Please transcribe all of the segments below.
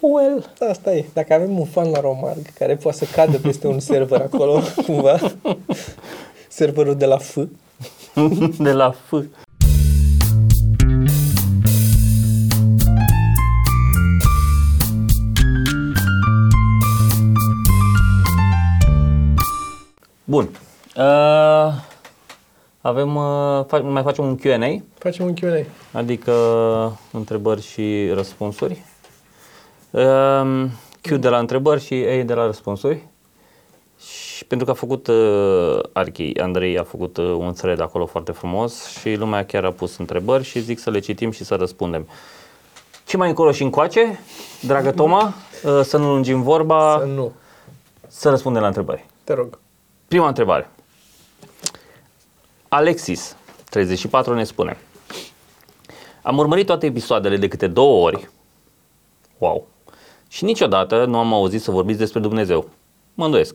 Well, asta e. Dacă avem un fan la Romarg care poate să cadă peste un server acolo, cumva, serverul de la F. De la F. Bun. Mai facem un Q&A. Facem un Q&A. Adică întrebări și răspunsuri. Q de la întrebări și A de la răspunsuri. Și pentru că a făcut Archie, Andrei a făcut un thread acolo foarte frumos și lumea chiar a pus întrebări și zic să le citim și să răspundem. Ce mai încolo și încoace, dragă Toma, să nu lungim vorba, să răspundem la întrebări. Te rog. Prima întrebare. Alexis, 34, ne spune: am urmărit toate episoadele de câte 2 ori. Wow. Și niciodată nu am auzit să vorbiți despre Dumnezeu. Mă îndoiesc.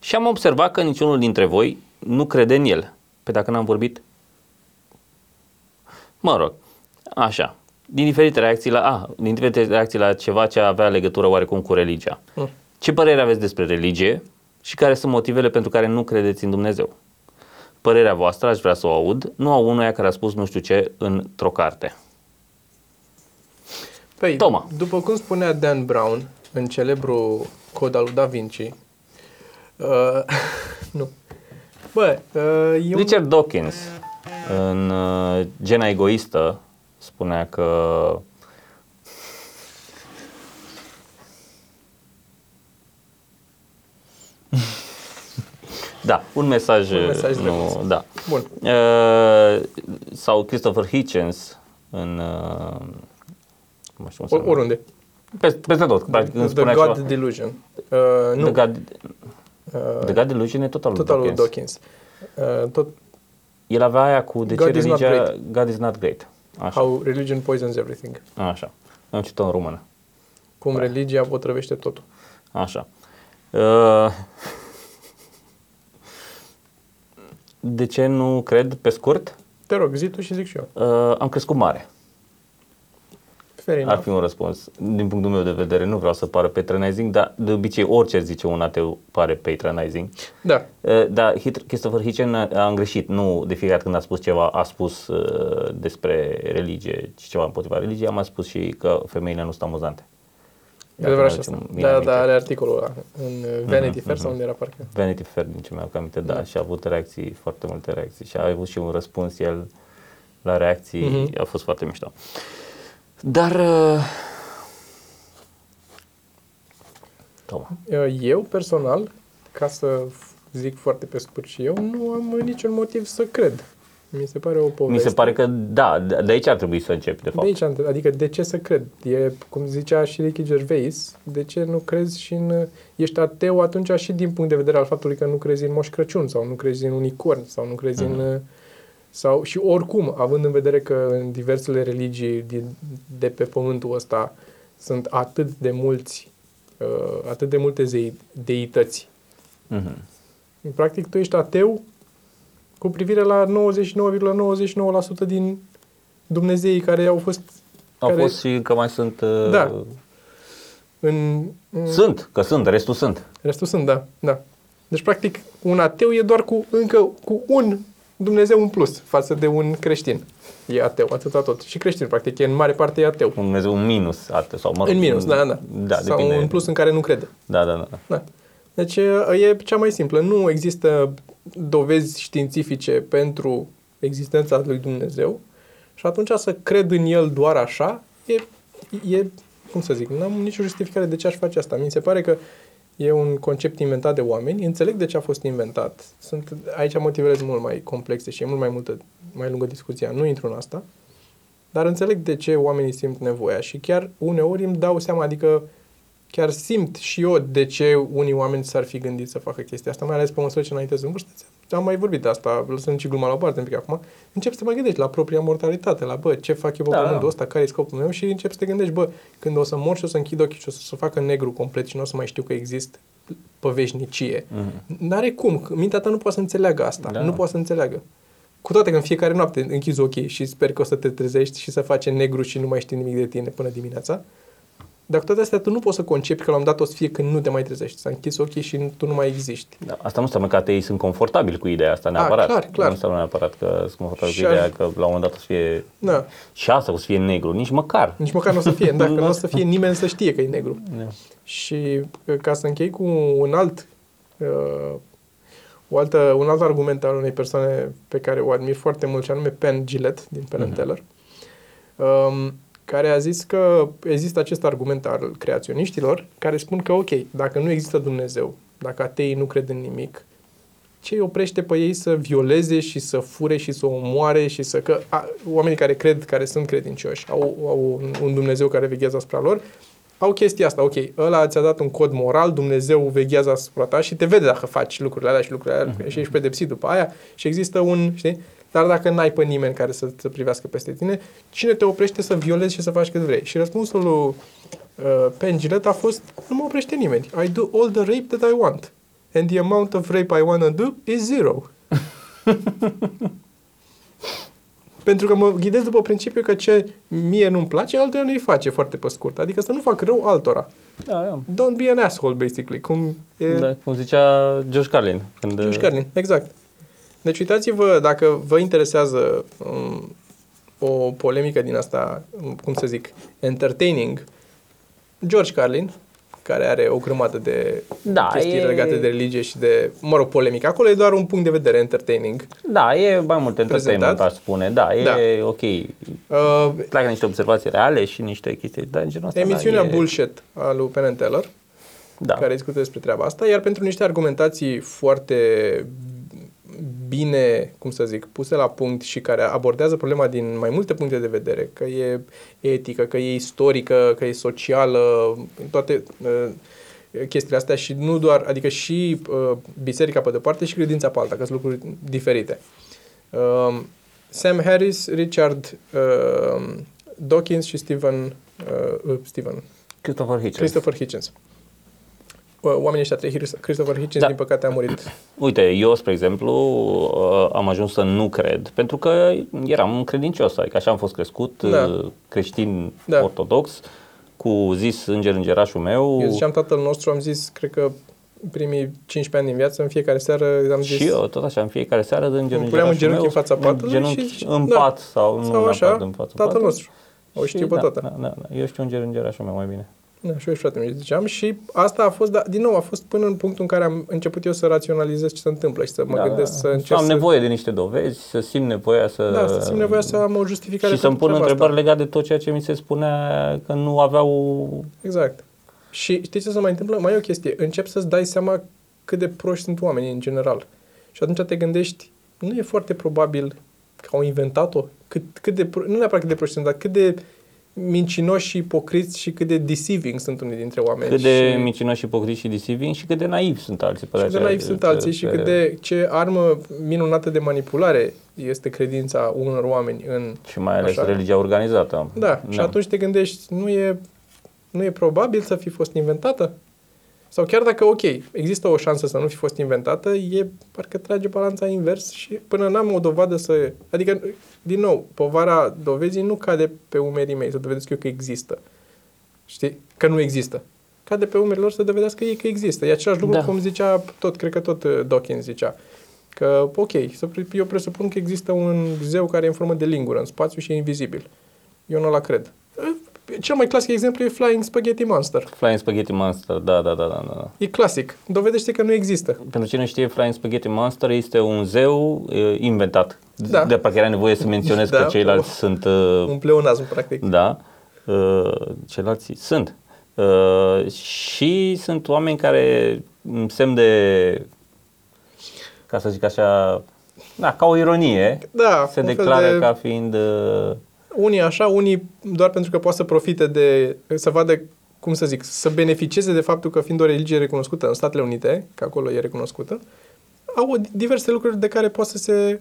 Și am observat că niciunul dintre voi nu crede în el. Pe dacă n-am vorbit? Mă rog. Așa. Din diferite reacții la ceva ce avea legătură oarecum cu religia. Ce părere aveți despre religie și care sunt motivele pentru care nu credeți în Dumnezeu? Părerea voastră aș vrea să o aud, nu a unuia care a spus nu știu ce într-o carte. Păi, Toma. După cum spunea Dan Brown în celebrul Cod al lui Da Vinci, Richard Dawkins în Gena egoistă spunea că da, un mesaj nu, da. Bun. Sau Christopher Hitchens în oriunde. Peste tot. The God Delusion. The God Delusion e tot al lui Dawkins. El avea aia cu de ce religia God is not great. Așa. How religion poisons everything. Așa. Am citit-o în română. Cum religia potrăvește totul. Așa. De ce nu cred, pe scurt? Te rog, zi tu și zic și eu. Am crescut mare. Ar fi un răspuns. Din punctul meu de vedere, nu vreau să pară patronizing, dar de obicei orice zice un ateu pare patronizing. Da. Dar Christopher Hitchens a îngreșit. Nu de fiecare când a spus ceva, a spus despre religie, ceva împotriva religiei, a mai spus și că femeile nu sunt amuzante. E adevărat și asta. Da, are articolul ăla în Vanity Fair sau unde era parcă? Vanity Fair, din ce mi-am aminte, da. Și a avut reacții, foarte multe reacții și a avut și un răspuns el la reacții, a fost foarte mișto. Dar Toma. Eu personal, ca să zic foarte pe scurt și eu, nu am niciun motiv să cred. Mi se pare o poveste. Mi se pare că da, de aici ar trebui să începi de fapt. De aici, adică de ce să cred? E cum zicea și Ricky Gervais, de ce nu crezi și ești ateu atunci și din punct de vedere al faptului că nu crezi în Moș Crăciun sau nu crezi în unicorn sau nu crezi în sau și oricum, având în vedere că în diversele religii de pe pământul ăsta sunt atât de multe deități. Practic tu ești ateu cu privire la 99,99% din dumnezeii care au fost... Au fost și că mai sunt... Da. Restul sunt, da. Deci, practic, un ateu e doar cu un Dumnezeu în plus față de un creștin. E ateu, atâta tot. Și creștin, practic, în mare parte e ateu. Un Dumnezeu în minus, atât, sau mă rog, în minus, da. Sau depinde. Un plus în care nu crede. Da. Deci, e cea mai simplă. Nu există dovezi științifice pentru existența lui Dumnezeu și atunci să cred în el doar așa e cum să zic, n-am nicio justificare de ce aș face asta. Mi se pare că e un concept inventat de oameni, înțeleg de ce a fost inventat. Aici motivele sunt mult mai complexe și e mult mai lungă discuția, nu intru în asta, dar înțeleg de ce oamenii simt nevoia și chiar uneori îmi dau seama, adică chiar simt și eu de ce unii oameni s-ar fi gândit să facă chestia asta, mai ales pe măsură ce înaintez în vârstă. Am mai vorbit de asta, lăsând și gluma la o parte un pic acum. Încep să mă gândești la propria mortalitate, la ce fac eu pe pământul ăsta, care e scopul meu și încep să te gândești, când o să mor și o să închid ochii și o să se facă negru complet și nu o să mai știu că există pe veșnicie. N-are cum, mintea ta nu poate să înțeleagă asta, nu poate să înțeleagă. Cu toate că în fiecare noapte închizi ochii și sper că o să te trezești și să faci negru și nu mai știi nimic de tine până dimineața. Dar cu toate astea tu nu poți să concepi că la un dat o să fie când nu te mai trezești. S-a închis ochii și tu nu mai existi. Da, asta nu înseamnă că ateii sunt confortabili cu ideea asta neapărat. Clar. Nu înseamnă neapărat că sunt confortabili cu ideea că la un moment dat o să fie șase, o să fie negru. Nici măcar nu o să fie. Dacă nu o să fie nimeni să știe că e negru. Yeah. Și ca să închei cu un alt argument al unei persoane pe care o admir foarte mult, și anume Penn Jillette din Penn Teller, care a zis că există acest argument al creaționiștilor care spun că, ok, dacă nu există Dumnezeu, dacă ateii nu cred în nimic, ce îi oprește pe ei să violeze și să fure și să omoare și să... oamenii care cred, care sunt credincioși, au un Dumnezeu care veghează asupra lor, au chestia asta, ok, ăla ți-a dat un cod moral, Dumnezeu veghează asupra ta și te vede dacă faci lucrurile alea și lucrurile alea și ești pedepsit după aia și există un, știi? Dar dacă n-ai pe nimeni care să te privească peste tine, cine te oprește să violezi și să faci cât vrei? Și răspunsul lui Penn Jillette a fost, nu mă oprește nimeni. I do all the rape that I want. And the amount of rape I wanna do is zero. Pentru că mă ghidez după principiul că ce mie nu-mi place, altora nu-i face, foarte pe scurt. Adică să nu fac rău altora. Da. Don't be an asshole, basically. Cum zicea George Carlin. George Carlin, exact. Deci uitați-vă, dacă vă interesează o polemică din asta, cum să zic, entertaining, George Carlin, care are o grămadă de chestii legate de religie și de, mă rog, polemică. Acolo e doar un punct de vedere entertaining. Da, e mai mult entertainment, aș spune. Da, e ok. Pleacă niște observații reale și niște chestii. Da, în genul ăsta, emisiunea Bullshit a lui Penn and Teller, care discută despre treaba asta, iar pentru niște argumentații foarte bine, cum să zic, puse la punct și care abordează problema din mai multe puncte de vedere, că e etică, că e istorică, că e socială, toate chestiile astea și nu doar, adică și biserica pe de parte și credința pe alta, că sunt lucruri diferite. Sam Harris, Richard Dawkins și Christopher Hitchens. Oamenii ăștia trei, Christopher Hitchens, din păcate a murit. Uite, eu, spre exemplu, am ajuns să nu cred, pentru că eram credincios, adică așa am fost crescut, creștin ortodox, cu zis îngerașul meu. Eu ziceam tatăl nostru, am zis, cred că primii 15 ani din viață, în fiecare seară am zis... Și eu, tot așa, în fiecare seară, de îngerașul meu. Îmi puneam în genunchi în fața patului și... În pat sau așa, tatăl nostru. O știu pe toată. Eu știu îngerașul meu mai bine. Da, și eu și fratele meu ziceam și asta a fost, din nou, a fost până în punctul în care am început eu să raționalizez ce se întâmplă și să mă gândesc să încerc am nevoie de niște dovezi, să simt nevoia să... Da, să simt nevoia să am o justificare. Și să-mi pun întrebări legate de tot ceea ce mi se spunea că nu aveau... Exact. Și știi ce se mai întâmplă? Mai e o chestie. Încep să-ți dai seama cât de proști sunt oamenii în general. Și atunci te gândești, nu e foarte probabil că au inventat-o? Nu neapărat cât de proști sunt, dar cât de... mincinoși și ipocriți și cât de deceiving sunt unii dintre oameni. Cât de mincinoși, ipocriți și deceiving și cât de naivi sunt alții. Și cât de naivi sunt alții și cât de ce armă minunată de manipulare este credința unor oameni în... Și mai ales religia organizată. Da, și atunci te gândești, nu e probabil să fi fost inventată? Sau chiar dacă, ok, există o șansă să nu fi fost inventată, parcă trage balanța invers și până n-am o dovadă să... Adică, din nou, povara dovezii nu cade pe umerii mei să dovedesc eu că există. Știi? Că nu există. Cade pe umerii lor să dovedească ei că există. E același lucru cum zicea cred că tot Dawkins zicea. Că, ok, eu presupun că există un zeu care e în formă de lingură în spațiu și e invizibil. Eu nu la cred. Cel mai clasic exemplu e Flying Spaghetti Monster. Flying Spaghetti Monster, da. E clasic. Dovedește că nu există. Pentru cine știe, Flying Spaghetti Monster este un zeu inventat. Da. De parcă era nevoie să menționez că ceilalți sunt... un pleonazm, practic. Da. Ceilalți sunt. Și sunt oameni care în semn de, ca să zic așa, ca o ironie, se declară ca fiind... Unii așa, unii doar pentru că poate să profite de, să vadă, cum să zic, să beneficieze de faptul că fiind o religie recunoscută în Statele Unite, că acolo e recunoscută, au diverse lucruri de care poate să se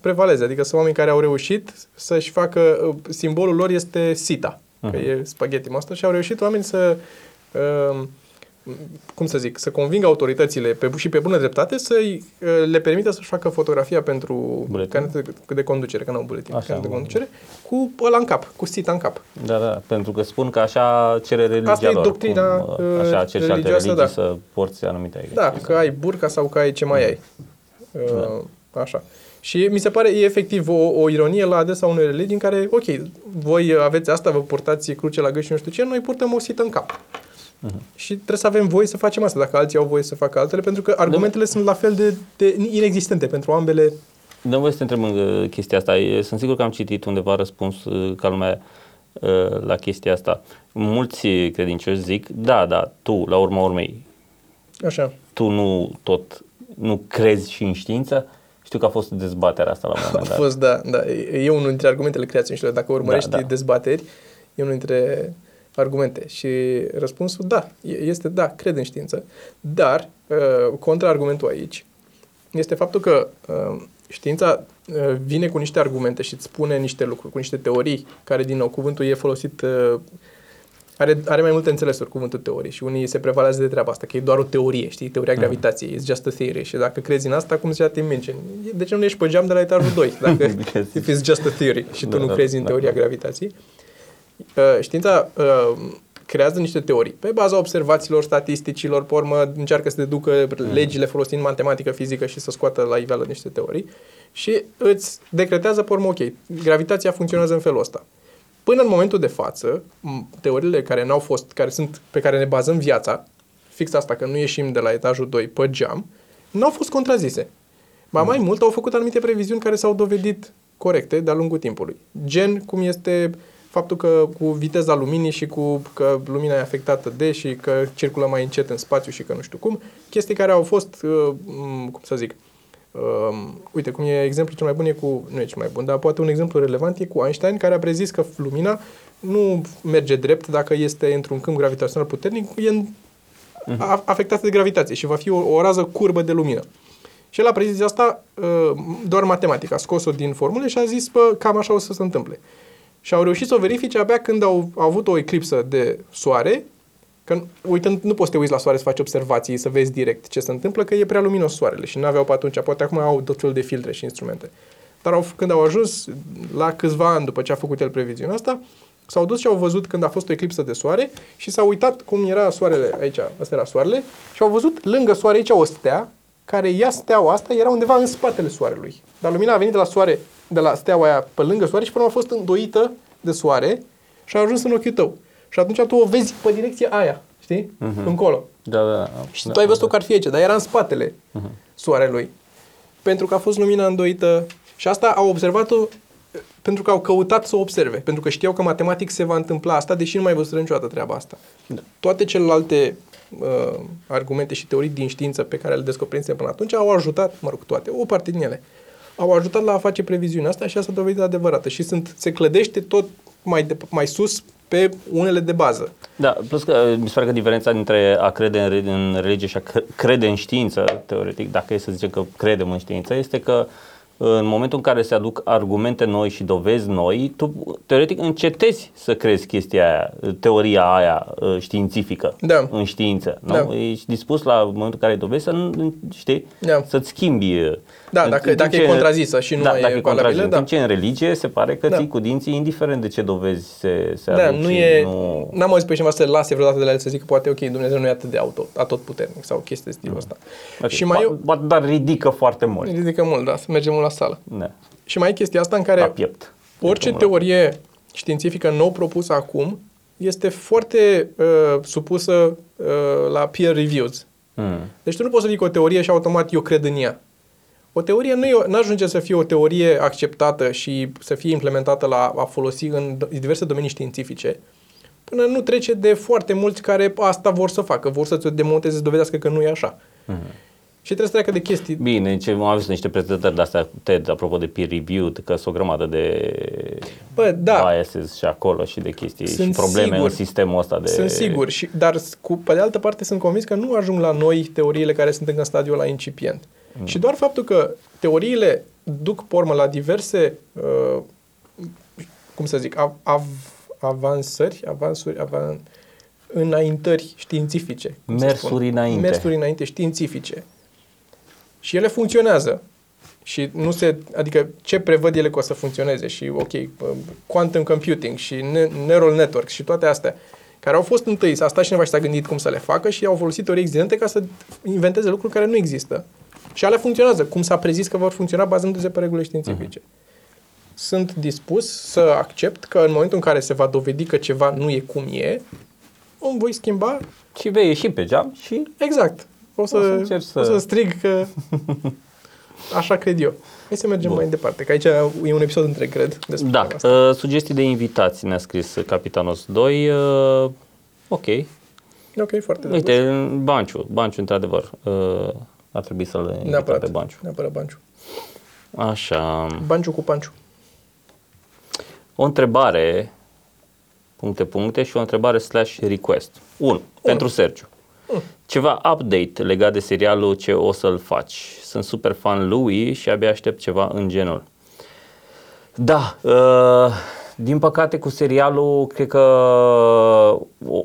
prevaleze. Adică sunt oameni care au reușit să-și facă, simbolul lor este sita, că e spaghetti monster, și au reușit oameni să cum să zic, să convingă autoritățile și pe bună dreptate să le permită să-și facă fotografia pentru canetă de conducere, că nu au buletin, așa, de conducere, cu ăla în cap, cu sita în cap. Da, da, pentru că spun că așa cere religia asta lor. Asta e doctrina religioasă, da. Să porți anumite. Da, că ai burca sau că ai ce mai ai. Da. Așa. Și mi se pare, e efectiv o ironie la adresa unei religii în care, ok, voi aveți asta, vă purtați cruce la gât și nu știu ce, noi purtăm o sită în cap. Și trebuie să avem voie să facem asta, dacă alții au voie să facă altele, pentru că argumentele sunt la fel de inexistente pentru ambele. Dă-mi voie să te întreb în chestia asta. Sunt sigur că am citit undeva răspuns ca lumea la chestia asta. Mulți credincioși zic, da, tu, la urma urmei, așa, tu nu crezi și în știință. Știu că a fost dezbaterea asta la un moment dat. A fost, da. E unul dintre argumentele creaționiștilor. Dacă urmărești dezbateri, e unul dintre argumente. Și răspunsul, este cred în știință. Dar, contraargumentul aici este faptul că știința vine cu niște argumente și îți spune niște lucruri, cu niște teorii, care, din nou, cuvântul e folosit, are mai multe înțelesuri cuvântul teorie și unii se prevalează de treaba asta, că e doar o teorie, știi, teoria gravitației, it's just a theory și dacă crezi în asta, cum zicea Tim Minchin, de ce nu ești pe geam de la etajul 2, dacă if it's just a theory și tu nu crezi în teoria gravitației? Știința creează niște teorii pe baza observațiilor, statisticilor, pe urmă încearcă să deducă legile folosind matematică, fizică și să scoată la iveală niște teorii și îți decretează pe urmă, ok, gravitația funcționează în felul ăsta. Până în momentul de față, teoriile care n-au fost, pe care ne bazăm viața, fix asta, că nu ieșim de la etajul 2 pe geam, n-au fost contrazise. Mai mult au făcut anumite previziuni care s-au dovedit corecte de-a lungul timpului. Gen, cum este faptul că cu viteza luminii și că lumina e afectată de și că circulă mai încet în spațiu și că nu știu cum, chestii care au fost, cum să zic, uite, cum e exemplu cel mai bun nu e cel mai bun, dar poate un exemplu relevant e cu Einstein, care a prezis că lumina nu merge drept dacă este într-un câmp gravitațional puternic, e afectată de gravitație și va fi o rază curbă de lumină. Și el a prezis asta doar matematic, a scos-o din formule și a zis că cam așa o să se întâmple. Și au reușit să o verifice abia când au avut o eclipsă de soare, că uitând, nu poți să te uiți la soare să faci observații, să vezi direct ce se întâmplă, că e prea luminos soarele și nu aveau pe atunci, poate acum au tot felul de filtre și instrumente. Dar când au ajuns la câțiva ani după ce a făcut el previziunea asta, s-au dus și au văzut când a fost o eclipsă de soare și s-au uitat cum era soarele aici, asta era soarele, și au văzut lângă soare aici o stea, care ea steaua asta era undeva în spatele soarelui. Dar lumina a venit de la soare, de la steaua aia pe lângă soare și până a fost îndoită de soare și a ajuns în ochiul tău. Și atunci tu o vezi pe direcția aia, știi? Încolo. Da. Și tu ai văzut-o că ar fi aici, dar era în spatele soarelui. Pentru că a fost lumina îndoită. Și asta au observat-o pentru că au căutat să o observe. Pentru că știau că matematic se va întâmpla asta, deși nu mai văzut niciodată treaba asta. Da. Toate celelalte argumente și teorii din știință pe care le descoperisem până atunci au ajutat, toate, o parte din ele, au ajutat la a face previziunea asta și asta a dovedit adevărată. Și se clădește tot mai sus pe unele de bază. Da, plus că mi se pare că diferența dintre a crede în religie și a crede în știință, teoretic, dacă e să zicem că credem în știință, este că în momentul în care se aduc argumente noi și dovezi noi, tu teoretic încetezi să crezi chestia aia, teoria aia științifică în știință. Nu? Da. Ești dispus la momentul în care dovezi să-ți schimbi. Da, dacă e contrazisă și nu e valabilă. În timp ce în religie se pare că ții cu dinții indiferent de ce dovezi se aduc. N-am auzit pe cineva să se lase vreodată de la el să zică poate ok, Dumnezeu nu e atât de tot puternic sau chestii de stilul ăsta. Dar ridică foarte mult. Ridică mult, da, să mergem la sală. Ne. Și mai e chestia asta în care orice teorie științifică nou propusă acum este foarte supusă la peer reviews. Deci tu nu poți să zici o teorie și automat eu cred în ea. O teorie nu ajunge să fie o teorie acceptată și să fie implementată la a folosi în diverse domenii științifice până nu trece de foarte mulți care asta vor să facă, vor să-ți o demonteze, să dovedească că nu e așa. Și trebuie să treacă de chestii. Bine, am avut niște prezentări de-astea, TED, apropo de peer review, că sunt o grămadă de biases și acolo și de chestii și probleme în sistemul ăsta. Sunt sigur, dar pe de altă parte sunt convins că nu ajung la noi teoriile care sunt încă în stadiul ăla incipient. Și doar faptul că teoriile duc pe urmă la diverse, avansări, înaintări științifice. Mersuri înainte. Mersuri înainte științifice. Și ele funcționează. Și nu se, adică ce prevăd ele că o să funcționeze și ok, quantum computing și neural networks și toate astea, care au fost întâi, s-a stat cineva și s-a gândit cum să le facă și au folosit teorii existente ca să inventeze lucruri care nu există. Și alea funcționează, cum s-a prezis că vor funcționa bazându-se pe regulile științifice. Sunt dispus să accept că în momentul în care se va dovedi că ceva nu e cum e, îmi voi schimba. Și vei ieși pe geam și... Exact. O să strig că... Așa cred eu. Hai să mergem mai departe, că aici e un episod întreg, cred. Da. Sugestii de invitați ne-a scris Capitanos 2. Ok. Ok, foarte bine. Uite, Banciu, într-adevăr. Ar trebui să le invităm pe Banciu. Neapărat Banciu. Așa. Banciu cu Panciu. O întrebare, puncte și o întrebare /request. 1. Pentru Sergiu. Ceva update legat de serialul ce o să-l faci. Sunt super fan lui și abia aștept ceva în genul. Da, din păcate cu serialul, cred că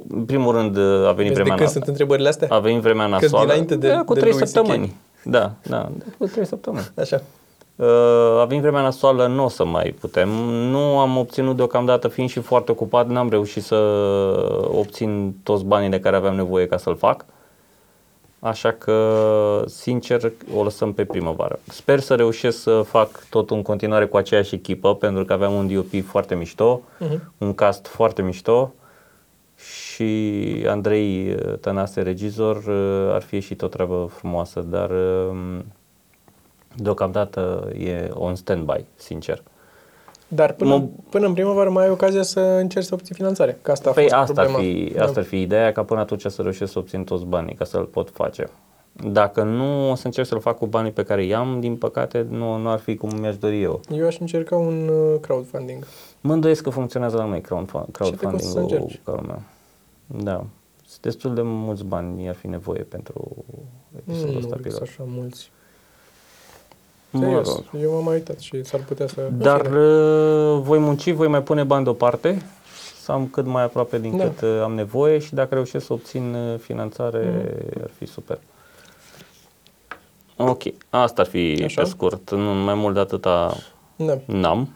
în primul rând a venit vremea nasoală. Sunt întrebările astea? A venit vremea nasoală. Dinainte de cu 3 săptămâni. Da, cu 3 săptămâni. Așa. A venit vremea nasoală, nu o să mai putem. Nu am obținut deocamdată, fiind și foarte ocupat, n-am reușit să obțin toți banii de care aveam nevoie ca să-l fac. Așa că, sincer, o lăsăm pe primăvară. Sper să reușesc să fac totul în continuare cu aceeași echipă, pentru că aveam un DOP foarte mișto, un cast foarte mișto și Andrei Tănase, regizor, ar fi și o treabă frumoasă, dar... Deocamdată e on standby, sincer. Dar până în primăvară mai ai ocazia să încerci să obții finanțare. Că asta a fost problema. Asta ar fi ideea, ca până atunci să reușesc să obțin toți banii, ca să-l pot face. Dacă nu, o să încerc să-l fac cu banii pe care i-am, din păcate nu ar fi cum mi-aș dori eu. Eu aș încerca un crowdfunding. Mă îndoiesc că funcționează la noi crowdfunding-ul. Da. Sunt destul de mulți bani, ar fi nevoie pentru episodul ăsta pilot. Nu așa mulți. Serios, eu m-am mai uitat și s-ar putea să... Dar voi munci, voi mai pune bani deoparte, să am cât mai aproape din cât am nevoie și dacă reușesc să obțin finanțare ar fi super. Ok, asta ar fi așa? Pe scurt, nu, mai mult de atâta n-am,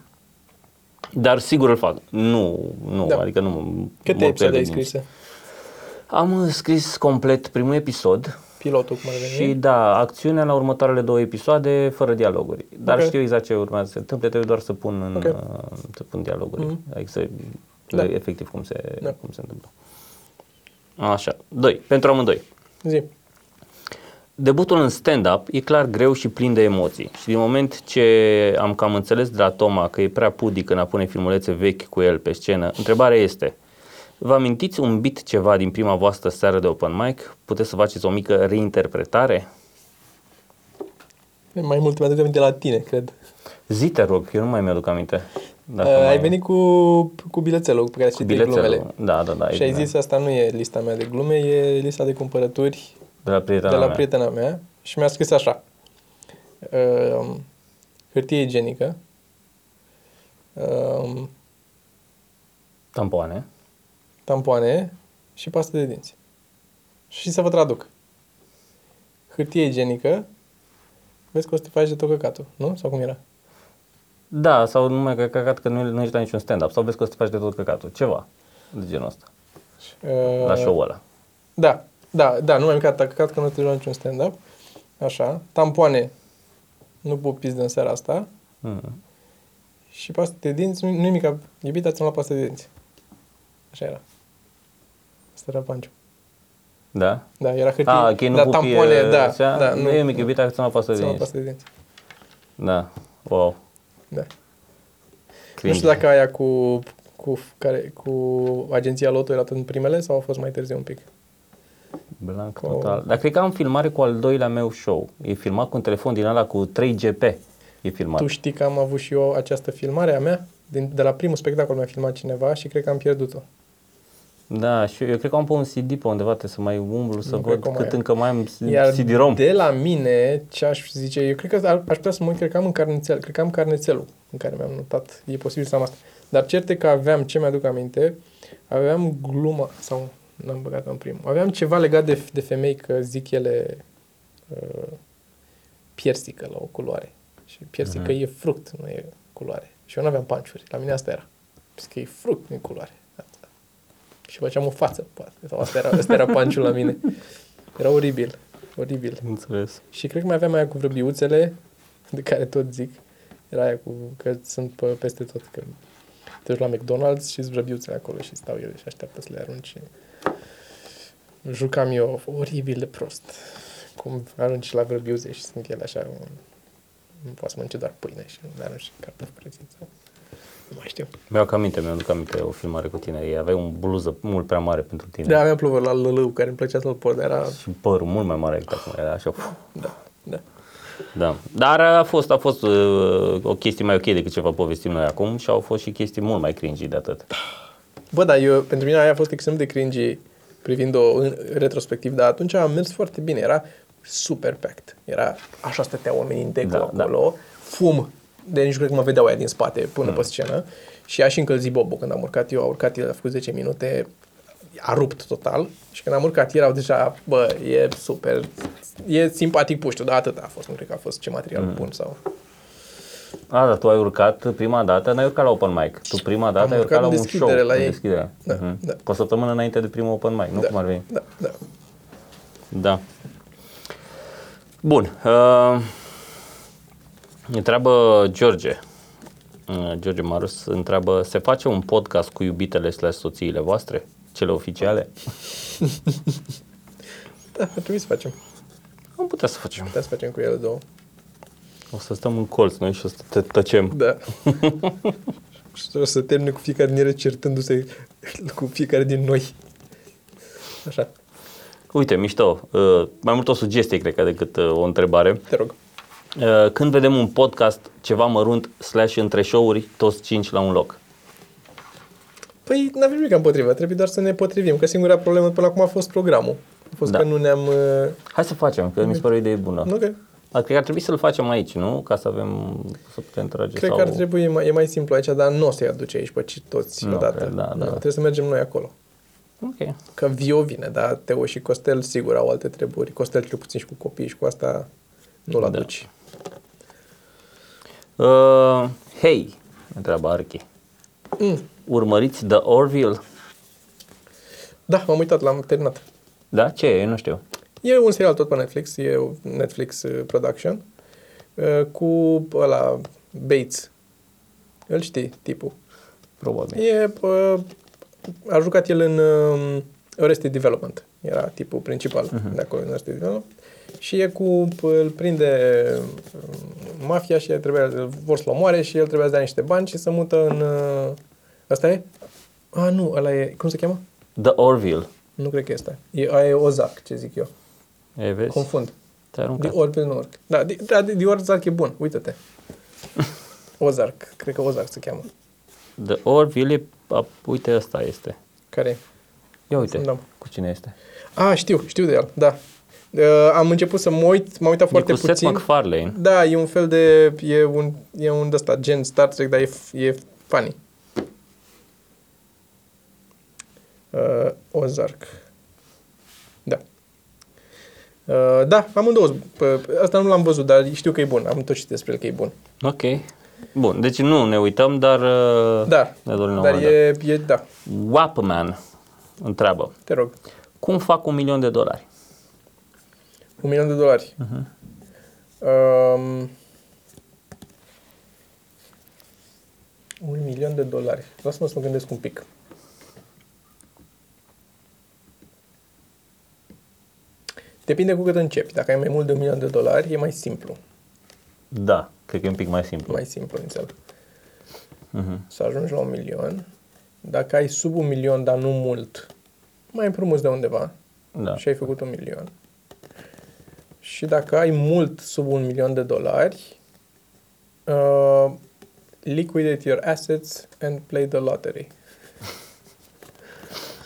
dar sigur îl fac. Nu, adică nu... Câte episoade ai scrise? Am scris complet primul episod. Pilotul, cum ar veni. Și da, acțiunea la următoarele 2 episoade, fără dialoguri. Dar știu exact ce urmează să se întâmple, trebuie doar să pun, să pun dialoguri. Adică efectiv cum se întâmplă. Așa, 2. Pentru amândoi. Zi. Debutul în stand-up e clar greu și plin de emoții. Și din moment ce am cam înțeles de la Toma că e prea pudic în a pune filmulețe vechi cu el pe scenă, întrebarea este... Vă amintiți un bit ceva din prima voastră seară de open mic? Puteți să faceți o mică reinterpretare? Mai mult mi-aduc aminte la tine, cred. Zi, te rog, eu nu mai mi-aduc aminte. Ai venit cu bilețelul pe care ai citit glumele. Da, și ai zis, asta nu e lista mea de glume, e lista de cumpărături de la prietena mea. Și mi-a scris așa. Hârtie igienică. Tampoane și pastă de dinți. Și să vă traduc. Hârtie igienică, vezi că o să te faci de tot căcatul, nu? Sau cum era? Da, sau numai că căcat că nu ești la niciun stand-up. Sau vezi că o să te faci de tot căcatul. Ceva de genul ăsta. La show-ul ăla. Da, nu mai micat căcat că nu ești la niciun stand-up. Așa. Tampoane, nu pupiți din seara asta. Și pastă de dinți, nu-i mica. Iubita, ți-am luat pastă de dinți. Așa era. Asta era Panciu. Da, era hârtie. Nu tampoane, da. Nu e mic, iubita, ți-am luat pastă de dinți. Da, wow. Da. Cringe. Nu știu dacă aia cu agenția Loto era în primele sau a fost mai târziu un pic. Blanc total. Dar cred că am filmare cu al doilea meu show. E filmat cu un telefon din ala cu 3GP. E filmat. Tu știi că am avut și eu această filmare a mea? De la primul spectacol mi-a filmat cineva și cred că am pierdut-o. Da, și eu cred că am pe un CD pe undeva, trebuie să mai umblu să văd cât încă mai am CD-ROM. De la mine, ce aș zice, eu cred că aș putea să mă uit, cred că am carnețelul în care mi-am notat, e posibil să am asta. Dar cert e că aveam, ce mi-aduc aminte, aveam gluma, sau N-am băgat în primul. Aveam ceva legat de femei, că zic ele piersică la o culoare. Și piersică e fruct, nu e culoare. Și eu n-aveam panciuri. La mine asta era. Zic că e fruct, nu e culoare. Asta. Și făceam o față. Sau asta era panciul la mine. Era oribil. Oribil. Înțeles. Și cred că mai aveam aia cu vrăbiuțele, de care tot zic. Era aia cu că sunt peste tot. Că te duci la McDonald's și-s vrăbiuțele acolo și stau ele și așteaptă să le arunci. Jucam eu oribil de prost. Cum arunci la vrăbiuțe și sunt ele așa... Nu poate să mănânce doar pâine și nu arunci cartofi prăjiți. Nu mai știu. Mi-aduc aminte o filmare cu tine. Aveai un bluză mult prea mare pentru tine. Da, aveam plovăr la lălău, care îmi plăcea să-l port. Era... Și părul mult mai mare decât acum. Era așa... Da. Dar a fost o chestie mai ok decât ce vă povestim noi acum și au fost și chestii mult mai cringy de atât. Bă, da, pentru mine aia a fost extrem de cringy privind-o în retrospectiv, dar atunci a mers foarte bine. Era super packed. Era așa, stătea oamenii în decul acolo, fum, de nici cred că mă vedeau aia din spate până pe scenă și a și încălzit Bobo. Când am urcat eu, a urcat el, a făcut 10 minute, a rupt total și când am urcat erau deja, bă, e super, e simpatic puștiu, dar atât a fost, nu cred că a fost ce material bun sau... A, dar tu ai urcat prima dată, n-ai urcat la open mic, tu prima dată ai urcat la un show, la ei. Deschiderea, da. Cu o săptămână înainte de primul open mic, nu? Da. Cum ar veni? Da. Bun, întreabă George Marus, întreabă, se face un podcast cu iubitele / soțiile voastre? Cele oficiale? Da, ar trebui să facem. Am putea să facem. Putea să facem cu ele două. O să stăm în colț noi și o să te tăcem. Da. Și o să termine cu fiecare din ele certându-se cu fiecare din noi. Așa. Uite, mișto. Mai mult o sugestie, cred că, decât o întrebare. Te rog. Când vedem un podcast ceva mărunt / între show-uri, toți 5 la un loc? Păi n-avem nimic împotriva, trebuie doar să ne potrivim, că singura problemă până acum a fost programul. A fost că nu ne-am... Hai să facem, că mi se pare o idee bună. Ok. Cred că ar trebui să-l facem aici, nu? Ca să avem... să putem trage cred sau... Cred că ar trebui, e mai simplu aici, dar nu o să-i aduce aici pe toți odată. Da. Trebuie să mergem noi acolo. Ok. Că Vio vine, dar Teo și Costel sigur au alte treburi. Costel cel puțin și cu copii și cu asta nu-l aduci. Hei, întreabă Archie. Urmăriți The Orville? Da, m-am uitat, l-am terminat. Da? Ce e? Eu nu știu. E un serial tot pe Netflix, e Netflix production, cu ăla, Bates. Îl știi, tipul. Probabil. A jucat el în Arrested Development. Era tipul principal de acolo în Arrested Development. Și îl prinde mafia și vor să-l omoare și el trebuia să dea niște bani și se mută în... Asta e? Ah, nu, ăla e... Cum se cheamă? The Orville. Nu cred că e asta. Aia e Ozark, ce zic eu. Ei, vezi? Confund. The Orville nu urc. Da, The Ozark e bun, uite-te. Ozark, cred că Ozark se cheamă. The Orville, uite, ăsta este. Care e? Ia uite, cu cine este. Ah, știu de el, da. Am început să mă uit, m-am uitat foarte puțin. E cu Seth MacFarlane. Da, e un fel de... E un de-asta, gen Star Trek, dar e funny. Ozark. Da. Da, amândouă. Asta nu l-am văzut, dar știu că e bun. Am tot citit despre el că e bun. Ok. Bun, deci nu ne uităm, dar... Da, dar e... Da. Wapman întreabă. Te rog. Cum fac $1.000.000? $1.000.000. $1.000.000. Lasă-mă să mă gândesc un pic. Depinde cu cât începi. Dacă ai mai mult de $1.000.000, e mai simplu. Da, cred că e un pic mai simplu. Mai simplu, înțeleg. Să ajungi la $1.000.000. Dacă ai sub $1.000.000, dar nu mult, mai împrumuți de undeva și ai făcut $1.000.000. Și dacă ai mult sub $1.000.000, liquidate your assets and play the lottery.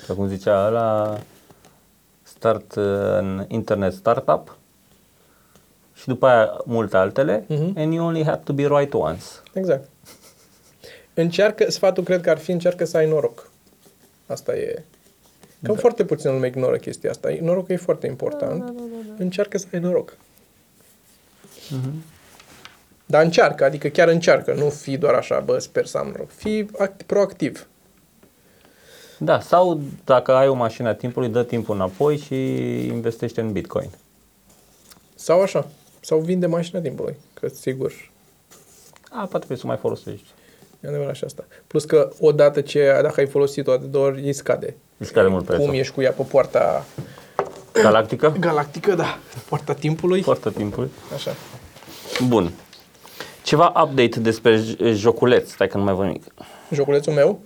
Sau cum zicea ăla, start an internet startup și după aia multe altele, and you only have to be right once. Exact. Sfatul cred că ar fi încearcă să ai noroc. Asta e. Cam foarte puțină lume ignoră chestia asta. Norocul e foarte important. Încearcă să ai noroc. Dar încearcă, adică chiar încearcă. Nu fii doar așa, bă, sper să am noroc. Fii proactiv. Da, sau dacă ai o mașină a timpului, dă timpul înapoi și investește în Bitcoin. Sau așa. Sau vinde mașina timpului. Că sigur. A, poate trebuie să mai folosești. E adevărat și asta. Plus că odată ce, dacă ai folosit-o de două ori, îi scade. Îi scade mult prețul. Cum ești cu ea pe poarta... Galactică? Galactică, da. Poarta timpului. Poarta timpului. Așa. Bun. Ceva update despre joculeț. Stai că nu mai văd nimic. Joculețul meu?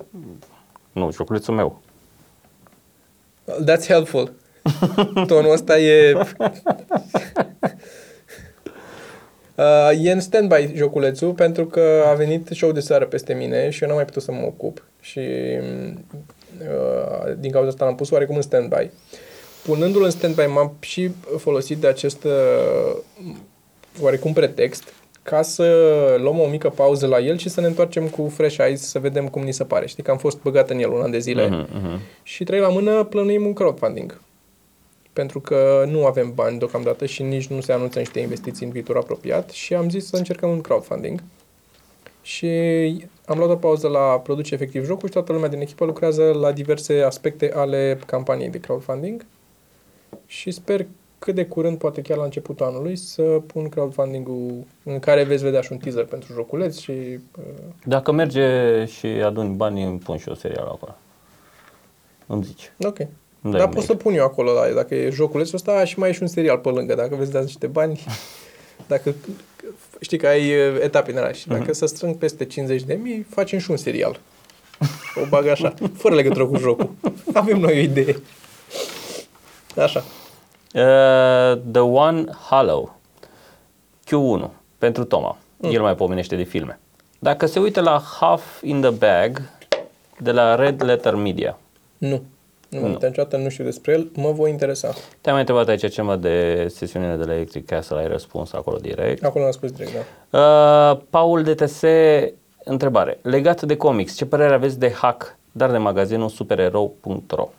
Nu, joculețul meu. That's helpful. Tonul ăsta e... e în stand-by joculețul, pentru că a venit show de seară peste mine și eu n-am mai putut să mă ocup. Și din cauza asta l-am pus oarecum în stand-by. Punându-l în stand-by, m-am și folosit de acest oarecum pretext ca să luăm o mică pauză la el și să ne întoarcem cu fresh eyes să vedem cum ni se pare. Știi că am fost băgat în el un an de zile și trei la mână plănuim un crowdfunding. Pentru că nu avem bani deocamdată și nici nu se anunță niște investiții în viitor apropiat și am zis să încercăm un crowdfunding. Și am luat o pauză la produce efectiv jocul și toată lumea din echipă lucrează la diverse aspecte ale campaniei de crowdfunding și sper cât de curând, poate chiar la începutul anului, să pun crowdfunding-ul în care veți vedea și un teaser pentru joculeț și... Dacă merge și aduni banii, îmi pun și o serială acolo. Îmi zici. Ok. Dar pot să pun eu acolo, dacă e joculețul ăsta și mai e și un serial pe lângă, dacă veți da niște bani, dacă știi că ai etape în oraș, dacă se strâng peste 50.000, facem și un serial. O bag așa, fără legătură cu jocul. Avem noi o idee. Așa. The One Hollow. Q1. Pentru Toma. El mai pomenește de filme. Dacă se uită la Half in the Bag de la Red Letter Media. Nu, niciodată nu știu despre el, mă voi interesa. Te-am mai întrebat aici ceva de sesiunile de la Electric Castle, ai răspuns acolo direct. Acolo am spus direct, da. Paul DTS, întrebare. Legat de comics, ce părere aveți de HAC, dar de magazinul supererou.ro?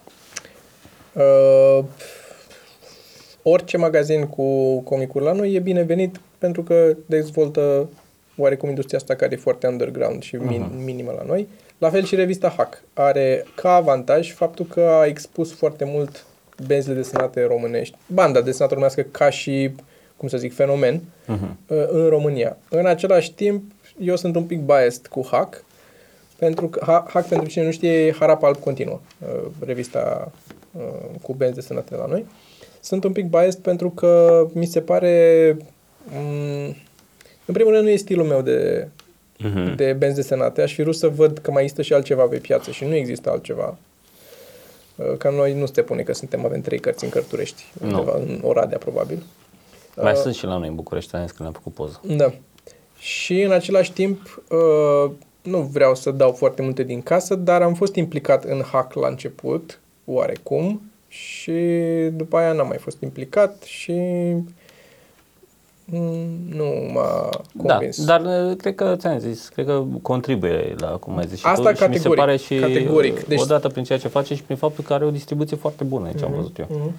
Orice magazin cu comicuri la noi e binevenit pentru că dezvoltă oarecum industria asta care e foarte underground și minimă la noi. La fel și revista HAC are ca avantaj faptul că a expus foarte mult benzile desenate românești, banda desenată românească ca și, cum să zic, fenomen în România. În același timp, eu sunt un pic biased cu HAC, pentru că HAC, pentru cine nu știe, Harap Alb Continuu, revista cu benzi desenate de la noi. Sunt un pic biased pentru că mi se pare, în primul rând, nu e stilul meu de benzi desenate. Aș fi vrut să văd că mai există și altceva pe piață și nu există altceva. Că noi nu se pune că avem 3 cărți în Cărturești, undeva în Oradea probabil. Mai sunt și la noi în București, am zis că ne-am făcut poză. Da. Și în același timp, nu vreau să dau foarte multe din casă, dar am fost implicat în HAC la început, oarecum, și după aia n-am mai fost implicat și... nu m-a convins. Da, dar cred că ți-am zis, cred că contribuie la, cum ai zis și asta tu, și mi se pare și categoric. Deci, odată prin ceea ce face și prin faptul că are o distribuție foarte bună, aici am văzut eu.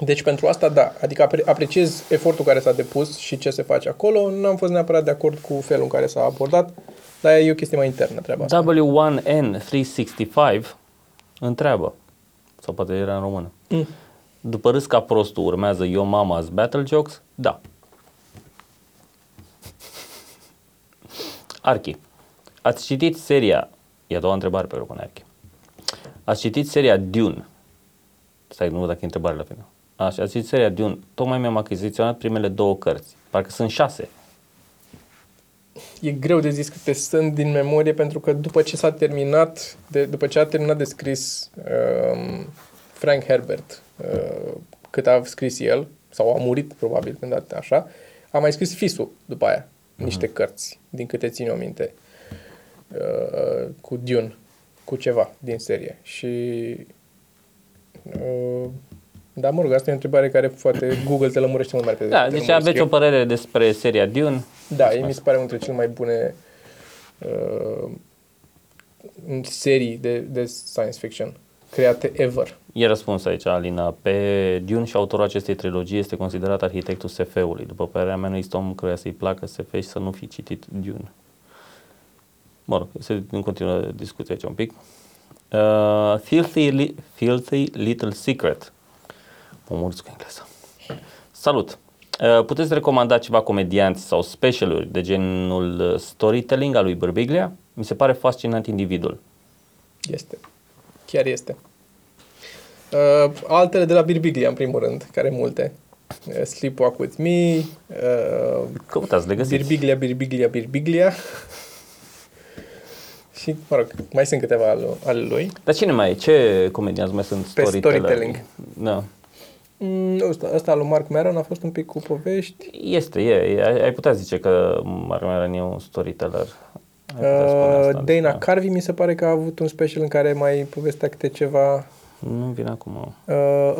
Deci pentru asta, da, adică apreciez efortul care s-a depus și ce se face acolo, n-am fost neapărat de acord cu felul în care s-a abordat, dar e o chestie mai internă treaba asta. W1N365 întreabă, sau poate era în română, după Râs ca prostul urmează Yo Mama's Battle Jokes? Da. Archi, ați citit seria, e a doua întrebare pe care o pune Archi, ați citit seria Dune, stai, nu văd dacă e întrebare la final, așa, ați citit seria Dune, tocmai mi-am achiziționat primele 2 cărți, parcă sunt 6. E greu de zis câte sunt din memorie, pentru că după ce a terminat de scris Frank Herbert, cât a scris el, sau a murit probabil când a așa, a mai scris Fisul după aia. Niște cărți, din câte țin eu minte, cu Dune, cu ceva din serie. Și, da, mă rog, asta e o întrebare care poate Google te lămurește mult mai repede. Da, deci aveți o părere despre seria Dune? Da, mi se pare unul dintre cele mai bune serii de science fiction create ever. E răspuns aici, Alina. Pe Dune și autorul acestei trilogii este considerat arhitectul SF-ului. După părerea mea, nu există om căruia să-i placă SF și să nu fi citit Dune. Mă rog, se continuă discuția aici un pic. Filthy Little Secret. Mă mulțumesc în engleză. Salut! Puteți recomanda ceva comedianți sau specialuri de genul storytelling al lui Birbiglia? Mi se pare fascinant individul. Este. Chiar este. Altele de la Birbiglia, în primul rând, care multe. Sleepwalk With Me, căutați, le găsiți. Birbiglia. Și, mă rog, mai sunt câteva ale lui. Dar cine mai e? Ce comedianți mai sunt? Pe storytelling. Da. Nu, ăsta lui Mark Maron a fost un pic cu povești. Ai putea zice că Mark Maron e un storyteller. Dana Carvey mi se pare că a avut un special în care mai povestea câte ceva. Nu vine acum.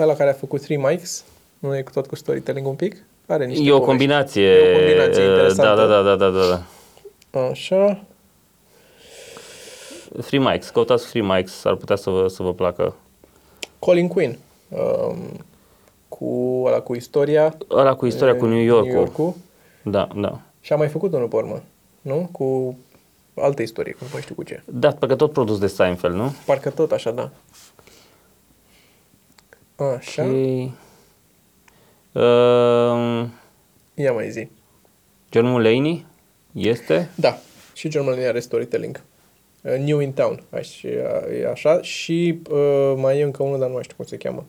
Ăla care a făcut Three Mics, nu e tot cu storytelling un pic? Are niște povești. E o combinație interesantă. Da. Așa. Three Mics, căutați Three Mics, ar putea să vă placă. Colin Quinn. Ăla cu istoria, cu New York-ul. Da. Și a mai făcut unul pe urmă, nu? Cu altă istorie, cum mai știu cu ce. Da, parcă tot produs de Seinfeld, nu? Parcă tot așa, da. Așa. Și... Ia mai zi. John Mulaney este? Da, și John Mulaney are storytelling. New in Town, așa. Și mai e încă unul, dar nu știu cum se cheamă.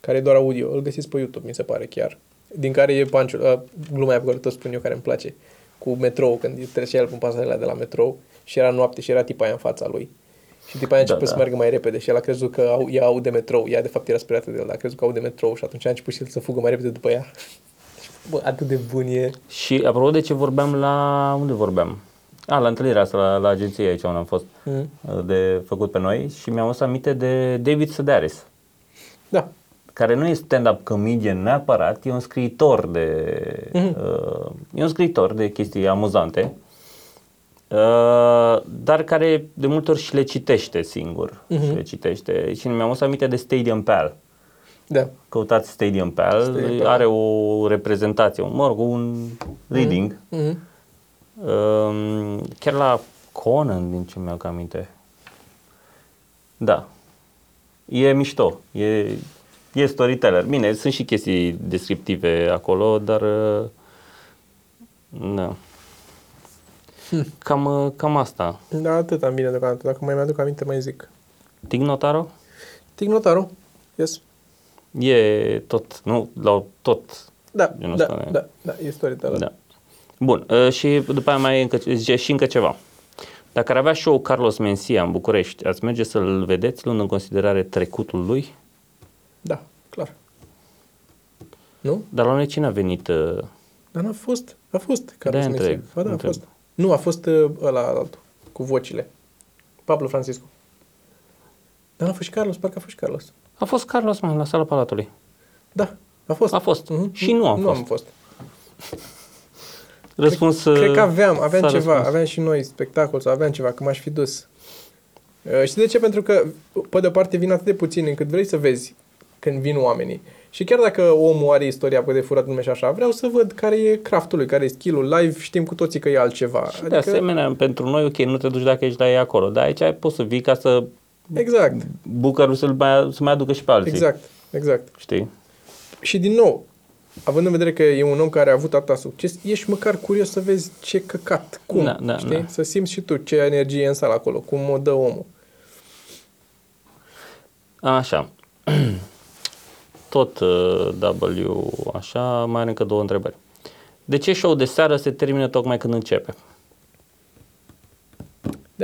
Care e doar audio, îl găsiți pe YouTube, mi se pare chiar. Din care e panciul, gluma aia pe care tot spun eu, care îmi place, cu metrou, când trecea el prin pasarela de la metrou și era noapte și era tipa aia în fața lui. Și tipa aia începe să meargă mai repede și el a crezut că ea aude metrou, ea de fapt era speriată de el, dar a crezut că aude metrou și atunci a început și el să fugă mai repede după ea. Bă, atât de bun e. Și apropo de ce vorbeam unde vorbeam? La întâlnirea asta, la agenție aici unde am fost, de făcut pe noi și mi-am adus aminte de David Sedaris. Da. Care nu e stand-up comedian neapărat, e un scriitor de chestii amuzante, dar care de multe ori și le citește singur. Și le citește. Și mi-am adus aminte de Stadium Pal. Da. Căutați Stadium Pal, are o reprezentație, un reading. Chiar la Conan, din ce mi-am aminte. Da. E mișto. E storyteller. Bine, sunt și chestii descriptive acolo, dar da. Cam asta. Da, atât am bine deocamdată. Dacă mai mi-aduc aminte, mai zic. Tig Notaro. Yes. E tot, nu? La tot. Da, e storyteller. Da. Bun, și după aia mai zice și încă ceva. Dacă ar avea show Carlos Mencia în București, ați merge să-l vedeți luând în considerare trecutul lui? Da, clar. Nu? Dar la noi cine a venit? Dar n-a fost. A fost Carlos Mencia. A fost. Nu, a fost ăla altul, cu vocile. Pablo Francisco. Dar n-a fost și Carlos, parcă a fost și Carlos. A fost Carlos, la sala Palatului. Da, a fost. Și nu am fost. Nu am fost. Răspuns, cred că aveam ceva, răspuns. Aveam și noi spectacol sau aveam ceva, că m-aș fi dus. Știi de ce? Pentru că, pe de-o parte, vin atât de puțin încât vrei să vezi când vin oamenii. Și chiar dacă omul are istoria pe de furat nume și așa, vreau să văd care e craftul lui, care e skill-ul live, știm cu toții că e altceva. Și adică... de asemenea, pentru noi, nu te duci dacă ești la ei acolo, dar aici poți să vii ca să... Exact. Bucărul să mai aducă și pe alții. Exact. Știi? Și din nou... Având în vedere că e un om care a avut atâta succes, ești măcar curios să vezi ce căcat, cum, știi? Să simți și tu ce energie e în sală acolo, cum o dă omul. Așa. Tot mai are încă două întrebări. De ce show de seară se termină tocmai când începe?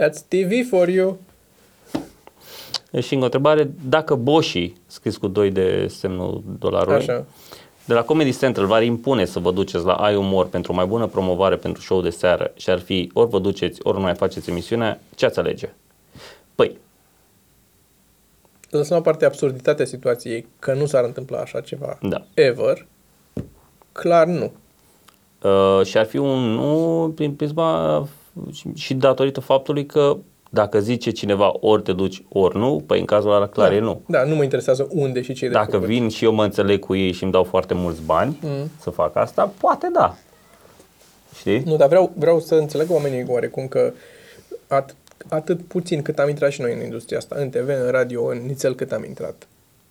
That's TV for you. Și încă o întrebare, dacă boșii, scris cu 2 de semnul $ului, așa. De la Comedy Central v-ar impune să vă duceți la iUmor pentru o mai bună promovare pentru show de seară și ar fi ori vă duceți, ori nu mai faceți emisiunea, ce ați alege? Păi. Lăsăm la parte absurditatea situației, că nu s-ar întâmpla așa ceva ever. Clar nu. Și ar fi un nu prin prisma și datorită faptului că Dacă zice cineva ori te duci, ori nu, păi în cazul ăla clar e nu. Da, nu mă interesează unde și ce. Dacă vin și eu mă înțeleg cu ei și îmi dau foarte mulți bani să fac asta, poate da. Știi? Nu, dar vreau să înțeleg oamenii oarecum că atât puțin cât am intrat și noi în industria asta, în TV, în radio, în nițel cât am intrat.